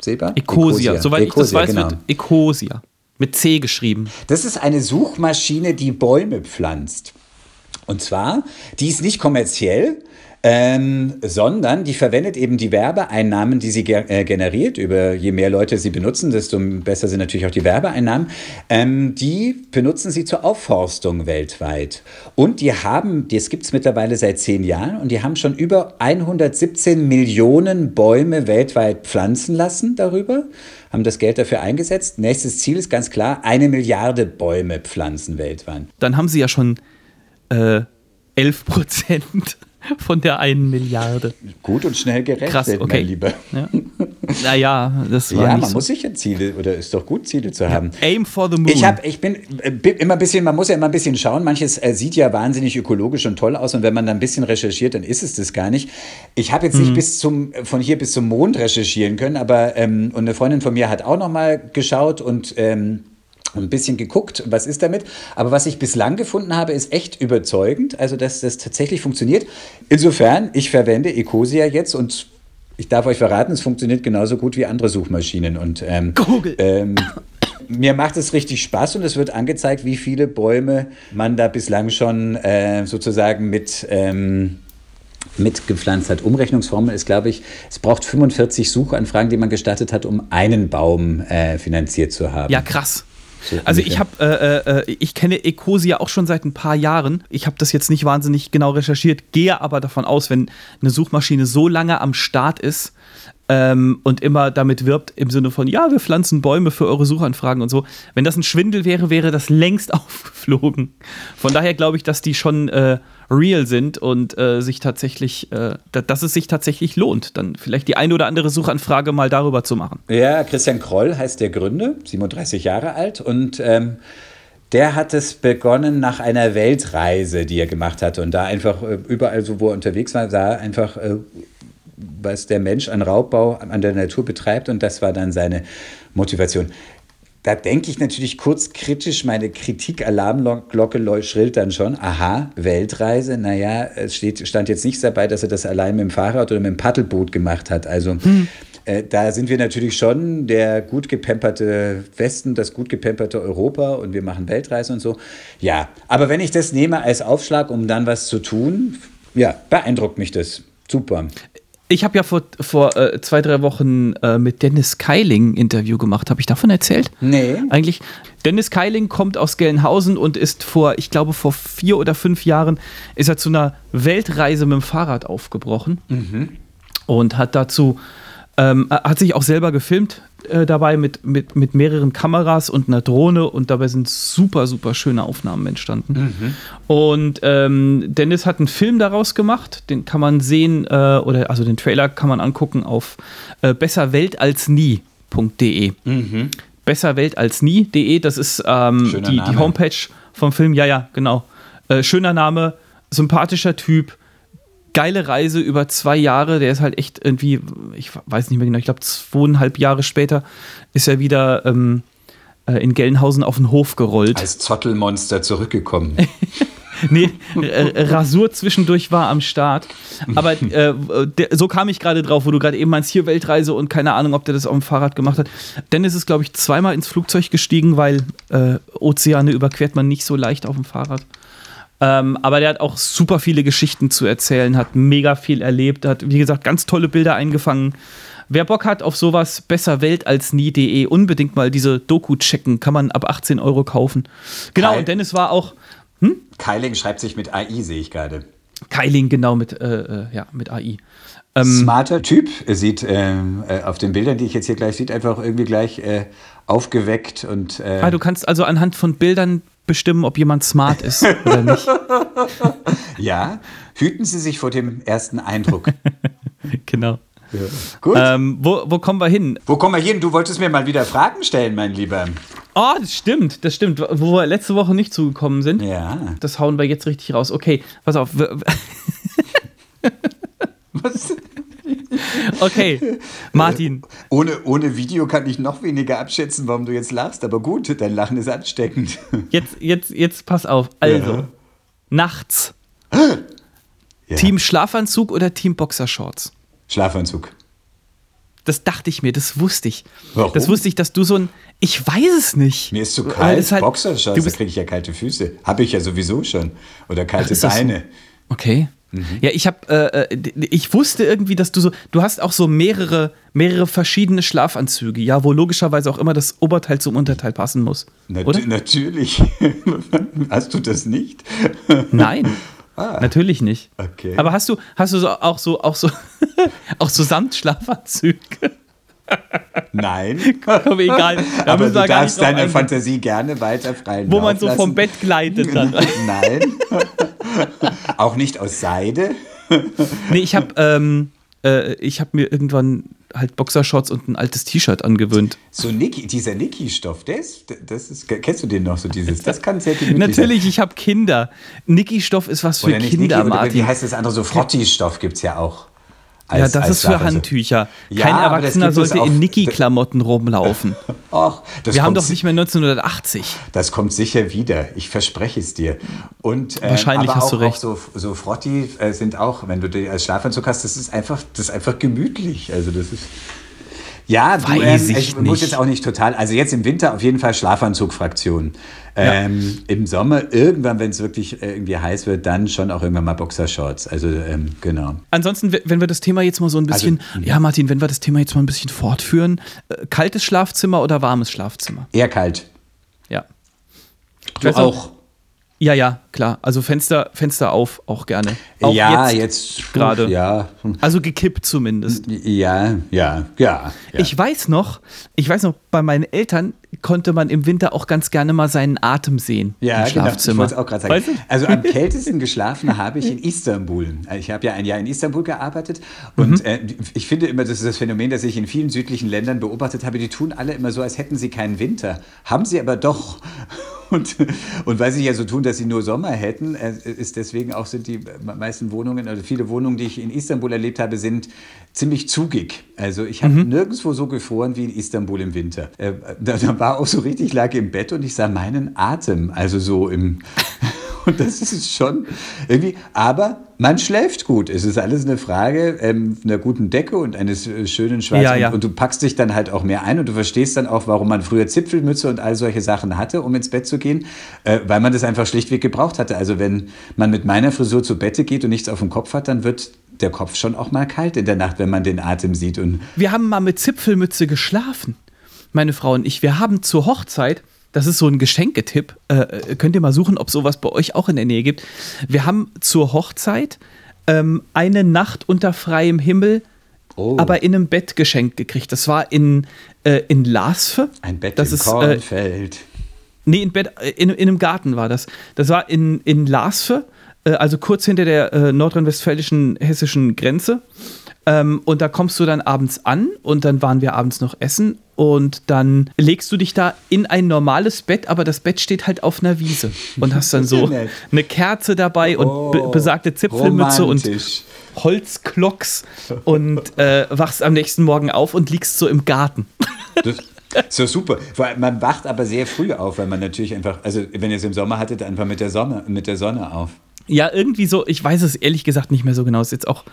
Seba? Ecosia. Soweit ich das weiß, genau. Wird Ecosia. Mit C geschrieben. Das ist eine Suchmaschine, die Bäume pflanzt. Und zwar, die ist nicht kommerziell, sondern die verwendet eben die Werbeeinnahmen, die sie generiert. Je mehr Leute sie benutzen, desto besser sind natürlich auch die Werbeeinnahmen. Die benutzen sie zur Aufforstung weltweit. Und das gibt es mittlerweile seit 10 Jahren, und die haben schon über 117 Millionen Bäume weltweit pflanzen lassen darüber, haben das Geld dafür eingesetzt. Nächstes Ziel ist ganz klar, 1 Milliarde Bäume pflanzen weltweit. Dann haben sie ja schon 11%. Von der 1 Milliarde. Gut und schnell gerechnet, krass, okay. Mein Lieber. Ja. Naja, das war man muss sicher Ziele, oder ist doch gut, Ziele zu haben. Aim for the moon. Man muss ja immer ein bisschen schauen, manches sieht ja wahnsinnig ökologisch und toll aus, und wenn man da ein bisschen recherchiert, dann ist es das gar nicht. Ich habe jetzt nicht von hier bis zum Mond recherchieren können, aber und eine Freundin von mir hat auch noch mal geschaut und ein bisschen geguckt, was ist damit. Aber was ich bislang gefunden habe, ist echt überzeugend, also dass das tatsächlich funktioniert. Insofern, ich verwende Ecosia jetzt, und ich darf euch verraten, es funktioniert genauso gut wie andere Suchmaschinen. Und Google. Mir macht es richtig Spaß, und es wird angezeigt, wie viele Bäume man da bislang schon sozusagen mit mitgepflanzt hat. Umrechnungsformel ist, glaube ich, es braucht 45 Suchanfragen, die man gestattet hat, um einen Baum finanziert zu haben. Ja, krass. So, also ich kenne Ecosia auch schon seit ein paar Jahren. Ich habe das jetzt nicht wahnsinnig genau recherchiert, gehe aber davon aus, wenn eine Suchmaschine so lange am Start ist und immer damit wirbt im Sinne von, ja, wir pflanzen Bäume für eure Suchanfragen und so. Wenn das ein Schwindel wäre, wäre das längst aufgeflogen. Von daher glaube ich, dass die schon real sind und sich tatsächlich, dass es sich tatsächlich lohnt, dann vielleicht die eine oder andere Suchanfrage mal darüber zu machen. Ja, Christian Kroll heißt der Gründer, 37 Jahre alt und der hat es begonnen nach einer Weltreise, die er gemacht hatte und da einfach überall so, wo er unterwegs war, sah einfach was der Mensch an Raubbau an der Natur betreibt und das war dann seine Motivation. Da denke ich natürlich kurz kritisch, meine Kritik-Alarmglocke schrillt dann schon, aha, Weltreise, naja, es stand jetzt nichts dabei, dass er das allein mit dem Fahrrad oder mit dem Paddelboot gemacht hat, also da sind wir natürlich schon der gut gepemperte Westen, das gut gepemperte Europa und wir machen Weltreise und so, ja, aber wenn ich das nehme als Aufschlag, um dann was zu tun, ja, beeindruckt mich das, super. Ich habe ja vor 2-3 Wochen mit Dennis Keiling ein Interview gemacht. Habe ich davon erzählt? Nee. Eigentlich. Dennis Keiling kommt aus Gelnhausen und ist vor 4 oder 5 Jahren, ist er zu einer Weltreise mit dem Fahrrad aufgebrochen. Mhm. Und hat dazu, hat sich auch selber gefilmt dabei mit mehreren Kameras und einer Drohne. Und dabei sind super, super schöne Aufnahmen entstanden. Mhm. Und Dennis hat einen Film daraus gemacht. Den kann man sehen, also den Trailer kann man angucken auf besserweltalsnie.de. Mhm. Besserweltalsnie.de, das ist die Homepage vom Film. Ja, genau. Schöner Name, sympathischer Typ. Geile Reise über 2 Jahre, der ist halt echt irgendwie, ich weiß nicht mehr genau, ich glaube 2,5 Jahre später ist er wieder in Gelnhausen auf den Hof gerollt. Als Zottelmonster zurückgekommen. Nee, Rasur zwischendurch war am Start. Aber so kam ich gerade drauf, wo du gerade eben meinst, hier Weltreise und keine Ahnung, ob der das auf dem Fahrrad gemacht hat. Dennis ist, glaube ich, 2-mal ins Flugzeug gestiegen, weil Ozeane überquert man nicht so leicht auf dem Fahrrad. Aber der hat auch super viele Geschichten zu erzählen, hat mega viel erlebt, hat, wie gesagt, ganz tolle Bilder eingefangen. Wer Bock hat auf sowas, besserweltalsnie.de, unbedingt mal diese Doku checken, kann man ab 18 € kaufen. Genau, und Dennis war auch... Keiling schreibt sich mit AI, sehe ich gerade. Keiling, genau, mit AI. Smarter Typ, sieht auf den Bildern, die ich jetzt hier gleich sieht, einfach irgendwie gleich aufgeweckt und... du kannst also anhand von Bildern bestimmen, ob jemand smart ist oder nicht. Ja, hüten Sie sich vor dem ersten Eindruck. Genau. Ja. Gut. Wo kommen wir hin? Wo kommen wir hin? Du wolltest mir mal wieder Fragen stellen, mein Lieber. Oh, das stimmt. Wo wir letzte Woche nicht zugekommen sind. Ja. Das hauen wir jetzt richtig raus. Okay, pass auf. Was? Okay, Martin. Ohne Video kann ich noch weniger abschätzen, warum du jetzt lachst. Aber gut, dein Lachen ist ansteckend. Jetzt pass auf. Also, ja. Nachts. Ja. Team Schlafanzug oder Team Boxershorts? Schlafanzug. Das dachte ich mir, das wusste ich. Warum? Das wusste ich, dass du so ein... Ich weiß es nicht. Mir ist zu kalt. Ist halt, Boxershorts, da kriege ich ja kalte Füße. Habe ich ja sowieso schon. Oder kalte Beine. So? Okay. Mhm. Ja, ich wusste irgendwie, dass du hast auch so mehrere verschiedene Schlafanzüge, ja, wo logischerweise auch immer das Oberteil zum Unterteil passen muss. Oder? Natürlich. Hast du das nicht? Nein. Natürlich nicht. Okay. Aber hast du so, auch so Samtschlafanzüge? Nein. Komm, egal. Aber du darfst deiner Fantasie gerne weiter freien Lauf lassen. So vom Bett gleitet dann. Nein. Auch nicht aus Seide? Nee, ich hab mir irgendwann halt Boxershorts und ein altes T-Shirt angewöhnt. So dieser Niki-Stoff, das ist, kennst du den noch so dieses? Das kann sehr gemütlich sein. Natürlich, ich habe Kinder. Niki-Stoff ist was für oder nicht Kinder, Niki, Martin. Wie heißt das andere? So Frotti-Stoff gibt es ja auch. Das ist für Handtücher. Ja, kein Erwachsener sollte in Niki-Klamotten rumlaufen. Och, wir haben doch nicht mehr 1980. Das kommt sicher wieder. Ich verspreche es dir. Und, wahrscheinlich aber hast du recht. Auch so Frotti sind auch, wenn du die als Schlafanzug hast, das ist einfach gemütlich. Also das ist... Ja, du, ich muss jetzt auch nicht total, also jetzt im Winter auf jeden Fall Schlafanzug-Fraktion. Im Sommer irgendwann, wenn es wirklich irgendwie heiß wird, dann schon auch irgendwann mal Boxershorts. Also genau. Ansonsten, wenn wir das Thema jetzt mal so ein bisschen, also, ja Martin, wenn wir das Thema jetzt mal ein bisschen fortführen, kaltes Schlafzimmer oder warmes Schlafzimmer? Eher kalt. Ja. Du auch? Ja, ja, klar. Also Fenster auf, auch gerne. Auch ja, jetzt gerade. Ja. Also gekippt zumindest. Ja. Ich weiß noch, bei meinen Eltern konnte man im Winter auch ganz gerne mal seinen Atem sehen im Schlafzimmer. Genau, ich wollte es auch gerade sagen. Weißt du? Also am kältesten geschlafen habe ich in Istanbul. Ich habe ja ein Jahr in Istanbul gearbeitet und ich finde immer, das ist das Phänomen, das ich in vielen südlichen Ländern beobachtet habe, die tun alle immer so, als hätten sie keinen Winter. Haben sie aber doch. Und weil sie ja so tun, dass sie nur Sommer hätten, ist deswegen auch sind die meisten Wohnungen, also viele Wohnungen, die ich in Istanbul erlebt habe, sind ziemlich zugig. Also ich habe nirgendwo so gefroren wie in Istanbul im Winter. Da war auch so richtig, lag im Bett und ich sah meinen Atem, also so im... Und das ist schon irgendwie, aber man schläft gut. Es ist alles eine Frage einer guten Decke und eines schönen schwarzen. Ja. Und du packst dich dann halt auch mehr ein und du verstehst dann auch, warum man früher Zipfelmütze und all solche Sachen hatte, um ins Bett zu gehen, weil man das einfach schlichtweg gebraucht hatte. Also wenn man mit meiner Frisur zu Bette geht und nichts auf dem Kopf hat, dann wird der Kopf schon auch mal kalt in der Nacht, wenn man den Atem sieht. Und wir haben mal mit Zipfelmütze geschlafen, meine Frau und ich. Wir haben zur Hochzeit... Das ist so ein Geschenketipp. Könnt ihr mal suchen, ob sowas bei euch auch in der Nähe gibt. Wir haben zur Hochzeit eine Nacht unter freiem Himmel, aber in einem Bett geschenkt gekriegt. Das war in Lasve. Ein Bett das im Kornfeld. In Bett, in einem Garten war das. Das war in Lasve, also kurz hinter der nordrhein-westfälischen hessischen Grenze. Und da kommst du dann abends an und dann waren wir abends noch essen und dann legst du dich da in ein normales Bett, aber das Bett steht halt auf einer Wiese und hast dann so eine Kerze dabei und besagte Zipfelmütze romantisch. Und Holzklocks und wachst am nächsten Morgen auf und liegst so im Garten. So super. Vor allem, man wacht aber sehr früh auf, weil man natürlich einfach, also wenn ihr es im Sommer hattet, einfach mit der Sonne auf. Ja, irgendwie so, ich weiß es ehrlich gesagt nicht mehr so genau. Ist jetzt auch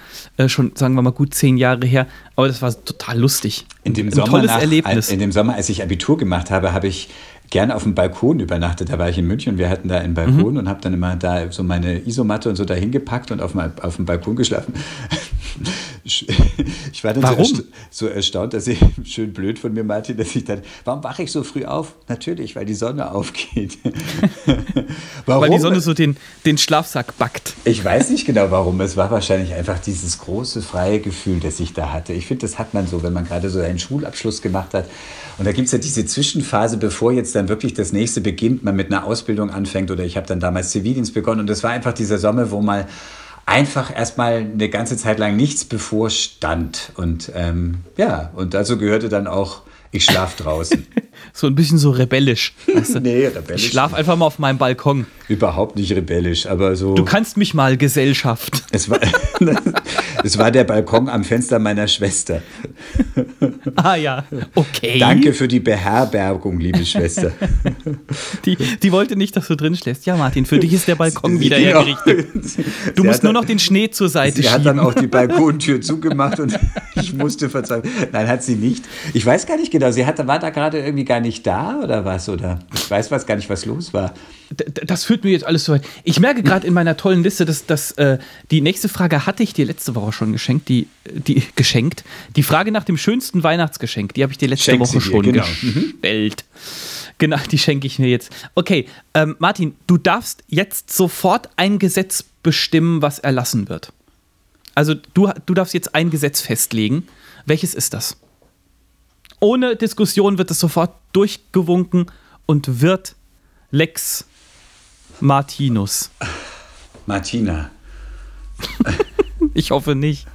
schon, sagen wir mal, gut 10 Jahre her. Aber das war total lustig. In dem Sommer, als ich Abitur gemacht habe, habe ich gerne auf dem Balkon übernachtet. Da war ich in München und wir hatten da einen Balkon und habe dann immer da so meine Isomatte und so dahin gepackt und auf dem Balkon geschlafen. Ich war dann so erstaunt, dass ich, schön blöd von mir, Martin, dass ich dann, warum wache ich so früh auf? Natürlich, weil die Sonne aufgeht. Warum? Weil die Sonne so den Schlafsack backt. Ich weiß nicht genau, warum. Es war wahrscheinlich einfach dieses große, freie Gefühl, das ich da hatte. Ich finde, das hat man so, wenn man gerade so einen Schulabschluss gemacht hat. Und da gibt es ja diese Zwischenphase, bevor jetzt dann wirklich das nächste beginnt, man mit einer Ausbildung anfängt oder ich habe dann damals Zivildienst begonnen und das war einfach dieser Sommer, wo mal einfach erstmal eine ganze Zeit lang nichts bevorstand und und dazu gehörte dann auch, ich schlaf draußen. So ein bisschen so rebellisch. Weißt du? Nee, rebellisch. Ich schlaf einfach mal auf meinem Balkon. Überhaupt nicht rebellisch, aber so. Du kannst mich mal Gesellschaft. Es war der Balkon am Fenster meiner Schwester. Ah ja, okay. Danke für die Beherbergung, liebe Schwester. Die wollte nicht, dass du drin schläfst. Ja, Martin, für dich ist der Balkon wieder hergerichtet. Du musst nur noch den Schnee zur Seite schieben. Sie hat dann auch die Balkontür zugemacht und ich musste verzweifeln. Nein, hat sie nicht. Ich weiß gar nicht genau. Sie war da gerade irgendwie gar nicht da oder was? Oder ich weiß gar nicht, was los war. Das führt mir jetzt alles so weit. Ich merke gerade in meiner tollen Liste, dass die nächste Frage hatte ich dir letzte Woche schon geschenkt. Die Frage nach dem schönsten Weihnachtsgeschenk, die habe ich dir letzte Woche schon gestellt. Genau, die schenke ich mir jetzt. Okay, Martin, du darfst jetzt sofort ein Gesetz bestimmen, was erlassen wird. Also du darfst jetzt ein Gesetz festlegen. Welches ist das? Ohne Diskussion wird es sofort durchgewunken und wird Lex Martinus. Martina. Ich hoffe nicht.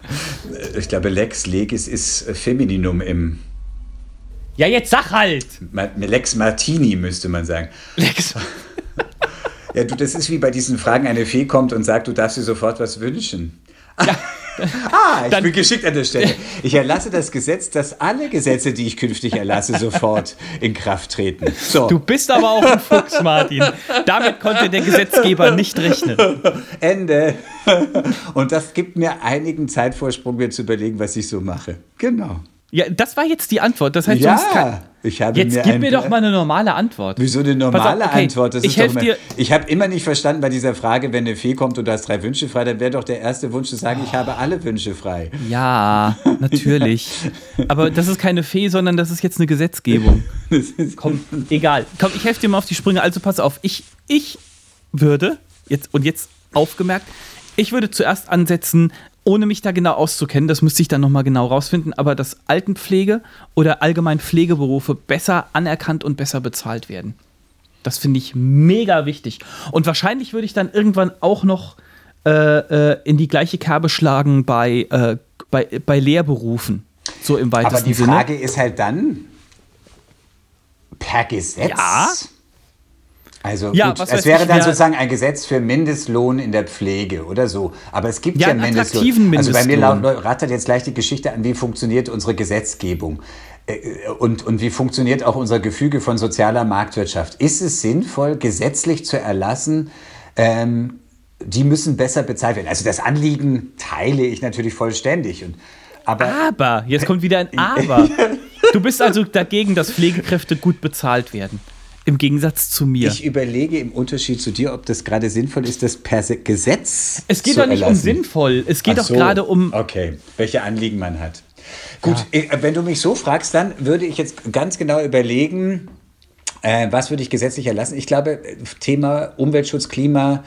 Ich glaube, Lex Legis ist Femininum im... Ja, jetzt sag halt! Lex Martini müsste man sagen. Lex... Ja, du, das ist wie bei diesen Fragen, eine Fee kommt und sagt, du darfst dir sofort was wünschen. Ja. Ich bin geschickt an der Stelle. Ich erlasse das Gesetz, dass alle Gesetze, die ich künftig erlasse, sofort in Kraft treten. So. Du bist aber auch ein Fuchs, Martin. Damit konnte der Gesetzgeber nicht rechnen. Ende. Und das gibt mir einigen Zeitvorsprung, mir zu überlegen, was ich so mache. Genau. Ja, das war jetzt die Antwort. Das heißt, ja, ich habe jetzt mir gib mir doch mal eine normale Antwort. Wieso eine normale Antwort? Das ist doch immer, ich habe immer nicht verstanden bei dieser Frage, wenn eine Fee kommt und du hast 3 Wünsche frei, dann wäre doch der erste Wunsch zu sagen, ich habe alle Wünsche frei. Ja, natürlich. Aber das ist keine Fee, sondern das ist jetzt eine Gesetzgebung. Komm, egal. Komm, ich helfe dir mal auf die Sprünge. Also pass auf, ich würde, jetzt aufgemerkt, ich würde zuerst ansetzen, ohne mich da genau auszukennen, das müsste ich dann nochmal genau rausfinden, aber dass Altenpflege oder allgemein Pflegeberufe besser anerkannt und besser bezahlt werden. Das finde ich mega wichtig. Und wahrscheinlich würde ich dann irgendwann auch noch in die gleiche Kerbe schlagen bei Lehrberufen, so im weitesten Sinne. Aber die Frage ist halt dann, per Gesetz? Ja. Also ja, gut, es wäre dann sozusagen ein Gesetz für Mindestlohn in der Pflege oder so. Aber es gibt ja Mindestlohn. Also bei mir rattert jetzt gleich die Geschichte an, wie funktioniert unsere Gesetzgebung und wie funktioniert auch unser Gefüge von sozialer Marktwirtschaft. Ist es sinnvoll, gesetzlich zu erlassen, die müssen besser bezahlt werden? Also das Anliegen teile ich natürlich vollständig. Aber jetzt kommt wieder ein Aber. Du bist also dagegen, dass Pflegekräfte gut bezahlt werden. Im Gegensatz zu mir. Ich überlege im Unterschied zu dir, ob das gerade sinnvoll ist, das per Gesetz zu erlassen. Es geht doch nicht um sinnvoll. Es geht doch gerade um... Okay, welche Anliegen man hat. Gut, wenn du mich so fragst, dann würde ich jetzt ganz genau überlegen, was würde ich gesetzlich erlassen. Ich glaube, Thema Umweltschutz, Klima,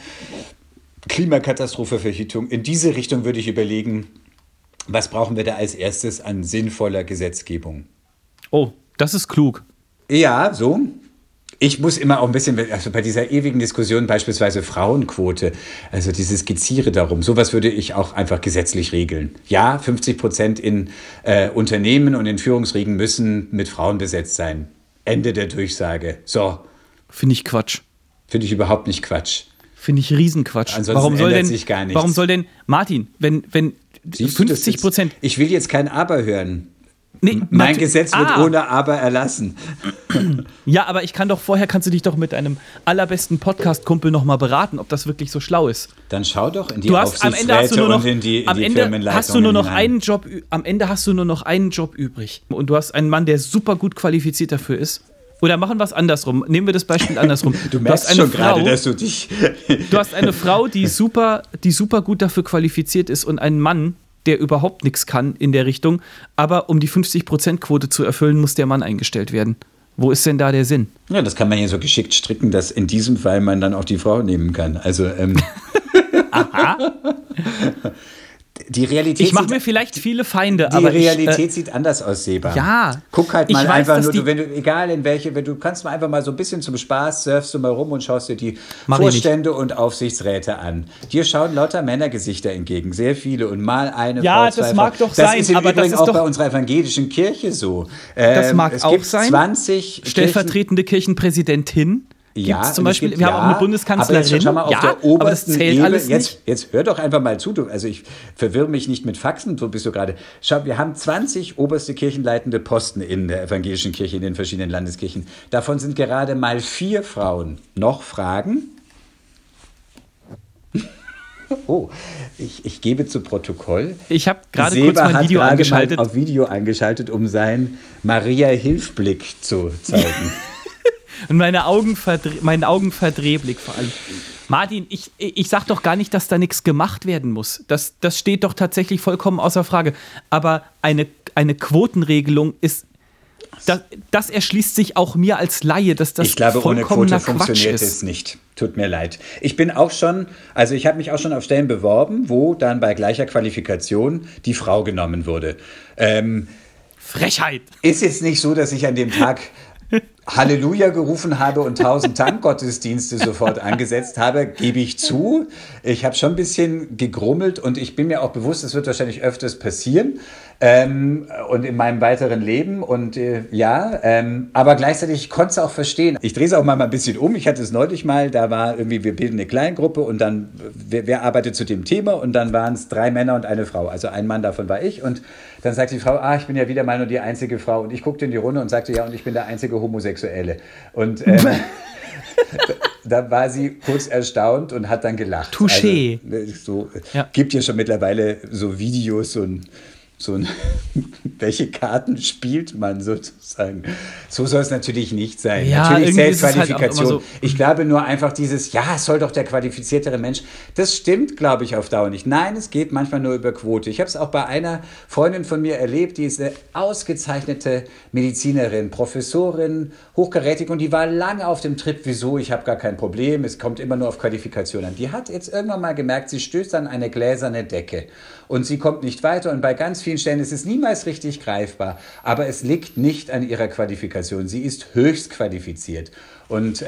Klimakatastrophe, Verhütung. In diese Richtung würde ich überlegen, was brauchen wir da als erstes an sinnvoller Gesetzgebung. Oh, das ist klug. Ja, so... Ich muss immer auch ein bisschen, also bei dieser ewigen Diskussion beispielsweise Frauenquote, also dieses Skizziere darum, sowas würde ich auch einfach gesetzlich regeln. Ja, 50% in Unternehmen und in Führungsriegen müssen mit Frauen besetzt sein. Ende der Durchsage. So. Finde ich Quatsch. Finde ich überhaupt nicht Quatsch. Finde ich Riesenquatsch. Ansonsten ändert sich gar nichts. Warum soll denn, Martin, wenn 50%... Ich will jetzt kein Aber hören. Nee, mein Gesetz wird ohne Aber erlassen. Ja, aber ich kann doch vorher, kannst du dich doch mit einem allerbesten Podcast-Kumpel nochmal beraten, ob das wirklich so schlau ist. Dann schau doch in die Aufsichtsräte und in die Firmenleitung. Am Ende hast du nur noch einen Job übrig. Und du hast einen Mann, der super gut qualifiziert dafür ist. Oder machen wir es andersrum. Nehmen wir das Beispiel andersrum. Du merkst schon gerade, dass du dich... Du hast eine Frau, die super gut dafür qualifiziert ist und einen Mann, der überhaupt nichts kann in der Richtung, aber um die 50%-Quote zu erfüllen, muss der Mann eingestellt werden. Wo ist denn da der Sinn? Ja, das kann man ja so geschickt stricken, dass in diesem Fall man dann auch die Frau nehmen kann. Also, Aha. Die Realität ich mache mir vielleicht viele Feinde, aber die Realität sieht anders aus, Seba. Ja. Guck halt mal du kannst mal einfach mal so ein bisschen zum Spaß, surfst du mal rum und schaust dir die Vorstände und Aufsichtsräte an. Dir schauen lauter Männergesichter entgegen, sehr viele und mal eine Frau, zwei Frauen. Ja, das mag doch sein. Das ist übrigens auch bei unserer evangelischen Kirche so. Das mag auch sein. Es gibt 20 stellvertretende Kirchenpräsidentin. Ja, zum Beispiel, wir haben auch eine Bundeskanzlerin. Aber schon mal auf der obersten Ebene. Jetzt hör doch einfach mal zu. Also ich verwirre mich nicht mit Faxen, so bist du gerade. Schau, wir haben 20 oberste kirchenleitende Posten in der evangelischen Kirche, in den verschiedenen Landeskirchen. Davon sind gerade mal 4 Frauen. Noch Fragen? Oh, ich gebe zu Protokoll. Ich habe gerade kurz mein Video angeschaltet. Auf Video angeschaltet, um seinen Maria-Hilf-Blick zu zeigen. Und meinen Augenverdrehblick vor allem. Martin, ich sag doch gar nicht, dass da nichts gemacht werden muss. Das steht doch tatsächlich vollkommen außer Frage. Aber eine Quotenregelung ist, das erschließt sich auch mir als Laie, dass das vollkommener Quatsch ist. Ich glaube, ohne Quote funktioniert es nicht. Tut mir leid. Ich habe mich auch schon auf Stellen beworben, wo dann bei gleicher Qualifikation die Frau genommen wurde. Frechheit! Ist jetzt nicht so, dass ich an dem Tag Halleluja gerufen habe und 1000 Dankgottesdienste sofort angesetzt habe, gebe ich zu. Ich habe schon ein bisschen gegrummelt und ich bin mir auch bewusst, es wird wahrscheinlich öfters passieren und in meinem weiteren Leben und aber gleichzeitig konnte es auch verstehen. Ich drehe es auch mal ein bisschen um. Ich hatte es neulich mal, da war irgendwie, wir bilden eine Kleingruppe und dann, wer arbeitet zu dem Thema und dann waren es 3 Männer und eine Frau. Also ein Mann davon war ich und dann sagt die Frau, ich bin ja wieder mal nur die einzige Frau und ich guckte in die Runde und sagte, und ich bin der einzige Homosexuelle. Und da war sie kurz erstaunt und hat dann gelacht. Touché. Also, gibt ja schon mittlerweile so Videos und so ein, welche Karten spielt man sozusagen? So soll es natürlich nicht sein. Ja, natürlich Selbstqualifikation. Halt so. Ich glaube nur einfach dieses, ja, es soll doch der qualifiziertere Mensch. Das stimmt, glaube ich, auf Dauer nicht. Nein, es geht manchmal nur über Quote. Ich habe es auch bei einer Freundin von mir erlebt, die ist eine ausgezeichnete Medizinerin, Professorin, hochkarätig, und die war lange auf dem Trip, wieso, ich habe gar kein Problem, es kommt immer nur auf Qualifikation an. Die hat jetzt irgendwann mal gemerkt, sie stößt an eine gläserne Decke und sie kommt nicht weiter, und bei ganz vielen Stellen ist es niemals richtig greifbar, aber es liegt nicht an ihrer Qualifikation, sie ist höchst qualifiziert. Und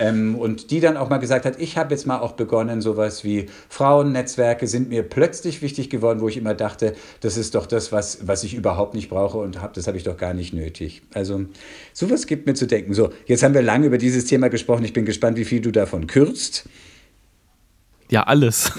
die dann auch mal gesagt hat, ich habe jetzt mal auch begonnen, sowas wie Frauennetzwerke sind mir plötzlich wichtig geworden, wo ich immer dachte, das ist doch das, was ich überhaupt nicht brauche und das habe ich doch gar nicht nötig. Also sowas gibt mir zu denken. So, jetzt haben wir lange über dieses Thema gesprochen. Ich bin gespannt, wie viel du davon kürzt. Ja, alles.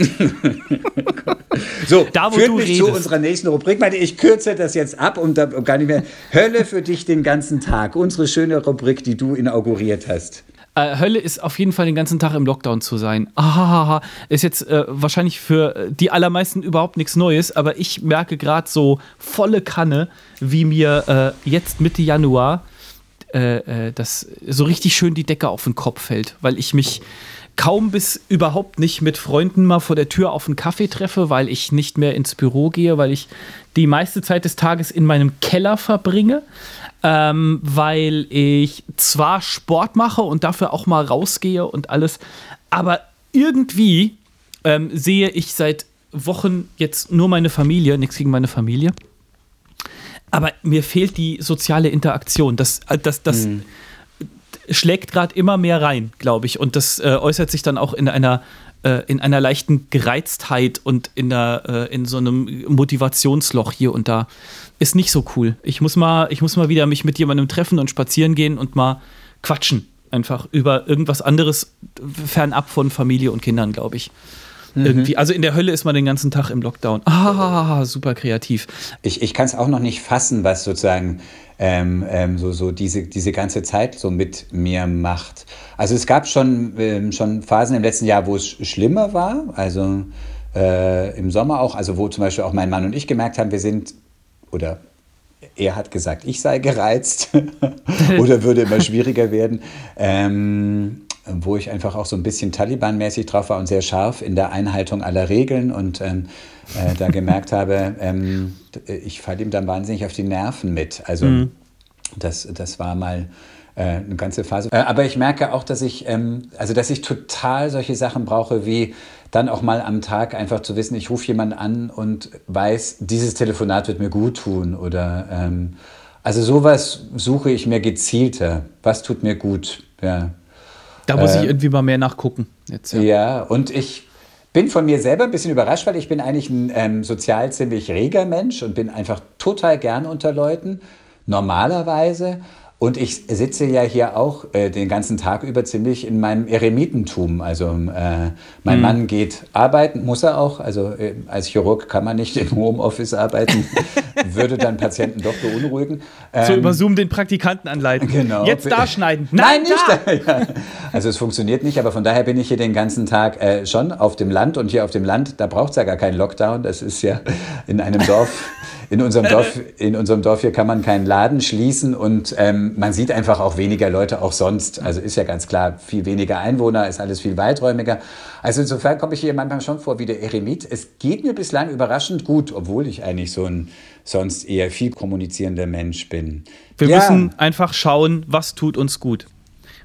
So, da, wo führt du mich redest. Zu unserer nächsten Rubrik. Ich kürze das jetzt ab und gar nicht mehr. Hölle für dich den ganzen Tag. Unsere schöne Rubrik, die du inauguriert hast. Hölle ist auf jeden Fall den ganzen Tag im Lockdown zu sein. Ahaha, ist jetzt wahrscheinlich für die allermeisten überhaupt nichts Neues, aber ich merke gerade so volle Kanne, wie mir jetzt Mitte Januar das so richtig schön die Decke auf den Kopf fällt, weil ich mich kaum bis überhaupt nicht mit Freunden mal vor der Tür auf einen Kaffee treffe, weil ich nicht mehr ins Büro gehe, weil ich die meiste Zeit des Tages in meinem Keller verbringe, weil ich zwar Sport mache und dafür auch mal rausgehe und alles, aber irgendwie sehe ich seit Wochen jetzt nur meine Familie, nichts gegen meine Familie, aber mir fehlt die soziale Interaktion, das schlägt gerade immer mehr rein, glaube ich. Und das äußert sich dann auch in einer leichten Gereiztheit und in so einem Motivationsloch hier und da. Ist nicht so cool. Ich muss mal wieder mich mit jemandem treffen und spazieren gehen und mal quatschen. Einfach über irgendwas anderes, fernab von Familie und Kindern, glaube ich. Irgendwie. Also in der Hölle ist man den ganzen Tag im Lockdown. Ah, super kreativ. Ich kann es auch noch nicht fassen, was sozusagen diese ganze Zeit so mit mir macht. Also es gab schon Phasen im letzten Jahr, wo es schlimmer war. Also im Sommer auch. Also wo zum Beispiel auch mein Mann und ich gemerkt haben, wir sind oder er hat gesagt, ich sei gereizt oder würde immer schwieriger werden. Wo ich einfach auch so ein bisschen Taliban-mäßig drauf war und sehr scharf in der Einhaltung aller Regeln und da gemerkt habe, ich falle ihm dann wahnsinnig auf die Nerven mit. Also das war mal eine ganze Phase. Aber ich merke auch, dass ich total solche Sachen brauche, wie dann auch mal am Tag einfach zu wissen, ich rufe jemanden an und weiß, dieses Telefonat wird mir gut tun oder also sowas suche ich mir gezielter. Was tut mir gut? Ja. Da muss ich irgendwie mal mehr nachgucken. Jetzt, ja, und ich bin von mir selber ein bisschen überrascht, weil ich bin eigentlich ein sozial ziemlich reger Mensch und bin einfach total gern unter Leuten, normalerweise. Und ich sitze ja hier auch den ganzen Tag über ziemlich in meinem Eremitentum. Also mein Mann geht arbeiten, muss er auch. Also als Chirurg kann man nicht im Homeoffice arbeiten, würde dann Patienten doch beunruhigen. So über Zoom den Praktikanten anleiten. Genau. Jetzt da schneiden. Nein, nicht da. Ja. Also es funktioniert nicht, aber von daher bin ich hier den ganzen Tag schon auf dem Land. Und hier auf dem Land, da braucht es ja gar keinen Lockdown. Das ist ja in einem Dorf. In unserem Dorf hier kann man keinen Laden schließen und man sieht einfach auch weniger Leute auch sonst. Also ist ja ganz klar, viel weniger Einwohner, ist alles viel weiträumiger. Also insofern komme ich hier manchmal schon vor wie der Eremit. Es geht mir bislang überraschend gut, obwohl ich eigentlich so ein sonst eher viel kommunizierender Mensch bin. Wir müssen einfach schauen, was tut uns gut.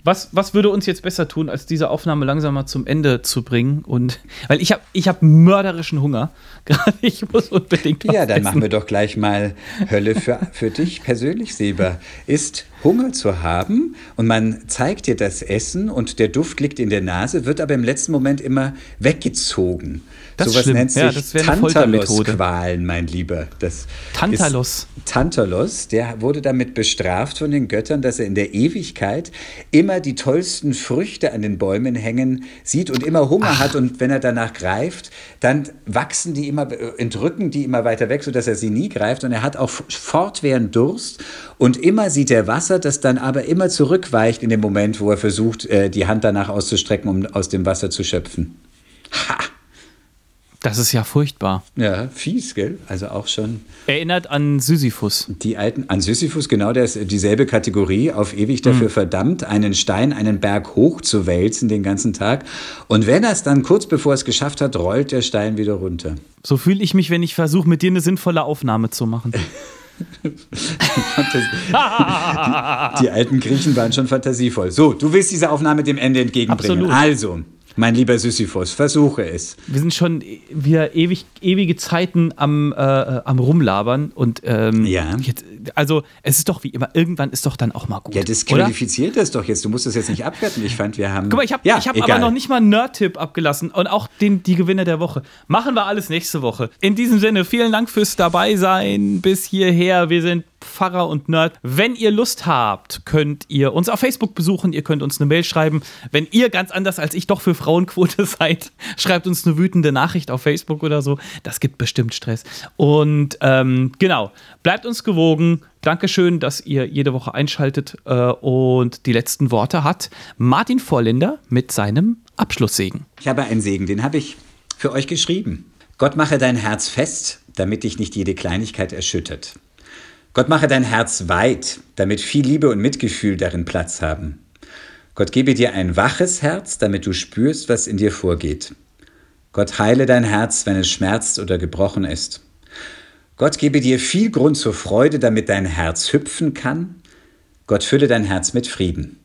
Was würde uns jetzt besser tun, als diese Aufnahme langsamer zum Ende zu bringen? Und weil ich hab mörderischen Hunger. Gerade ich muss unbedingt was essen. Ja, dann machen wir doch gleich mal Hölle für dich persönlich, Sieber. Ist Hunger zu haben und man zeigt dir das Essen und der Duft liegt in der Nase, wird aber im letzten Moment immer weggezogen. Sowas nennt sich Tantalus-Qualen, mein Lieber. Das Tantalus. Tantalus, der wurde damit bestraft von den Göttern, dass er in der Ewigkeit immer die tollsten Früchte an den Bäumen hängen sieht und immer Hunger hat. Und wenn er danach greift, dann wachsen die immer, entrücken die immer weiter weg, sodass er sie nie greift. Und er hat auch fortwährend Durst. Und immer sieht er Wasser, das dann aber immer zurückweicht in dem Moment, wo er versucht, die Hand danach auszustrecken, um aus dem Wasser zu schöpfen. Ha! Das ist ja furchtbar. Ja, fies, gell? Also auch schon. Erinnert an Sisyphus. Die alten, an Sisyphus, genau, der ist dieselbe Kategorie, auf ewig dafür verdammt, einen Stein, einen Berg hochzuwälzen den ganzen Tag. Und wenn er es dann kurz bevor er es geschafft hat, rollt der Stein wieder runter. So fühle ich mich, wenn ich versuche, mit dir eine sinnvolle Aufnahme zu machen. Die alten Griechen waren schon fantasievoll. So, du willst diese Aufnahme dem Ende entgegenbringen. Absolut. Also, mein lieber Sisyphos, versuche es. Wir sind schon wieder ewige Zeiten am Rumlabern. Und ja. Also es ist doch wie immer, irgendwann ist doch dann auch mal gut. Ja, das qualifiziert das doch jetzt. Du musst das jetzt nicht abwerten. Ich fand, wir haben... Guck mal, ich hab aber noch nicht mal einen Nerd-Tipp abgelassen. Und auch die Gewinner der Woche. Machen wir alles nächste Woche. In diesem Sinne, vielen Dank fürs Dabeisein. Bis hierher. Wir sind Pfarrer und Nerd. Wenn ihr Lust habt, könnt ihr uns auf Facebook besuchen, ihr könnt uns eine Mail schreiben. Wenn ihr ganz anders als ich doch für Frauenquote seid, schreibt uns eine wütende Nachricht auf Facebook oder so. Das gibt bestimmt Stress. Und genau, bleibt uns gewogen. Dankeschön, dass ihr jede Woche einschaltet. Und die letzten Worte hat Martin Vorländer mit seinem Abschlusssegen. Ich habe einen Segen, den habe ich für euch geschrieben. Gott mache dein Herz fest, damit dich nicht jede Kleinigkeit erschüttert. Gott mache dein Herz weit, damit viel Liebe und Mitgefühl darin Platz haben. Gott gebe dir ein waches Herz, damit du spürst, was in dir vorgeht. Gott heile dein Herz, wenn es schmerzt oder gebrochen ist. Gott gebe dir viel Grund zur Freude, damit dein Herz hüpfen kann. Gott fülle dein Herz mit Frieden.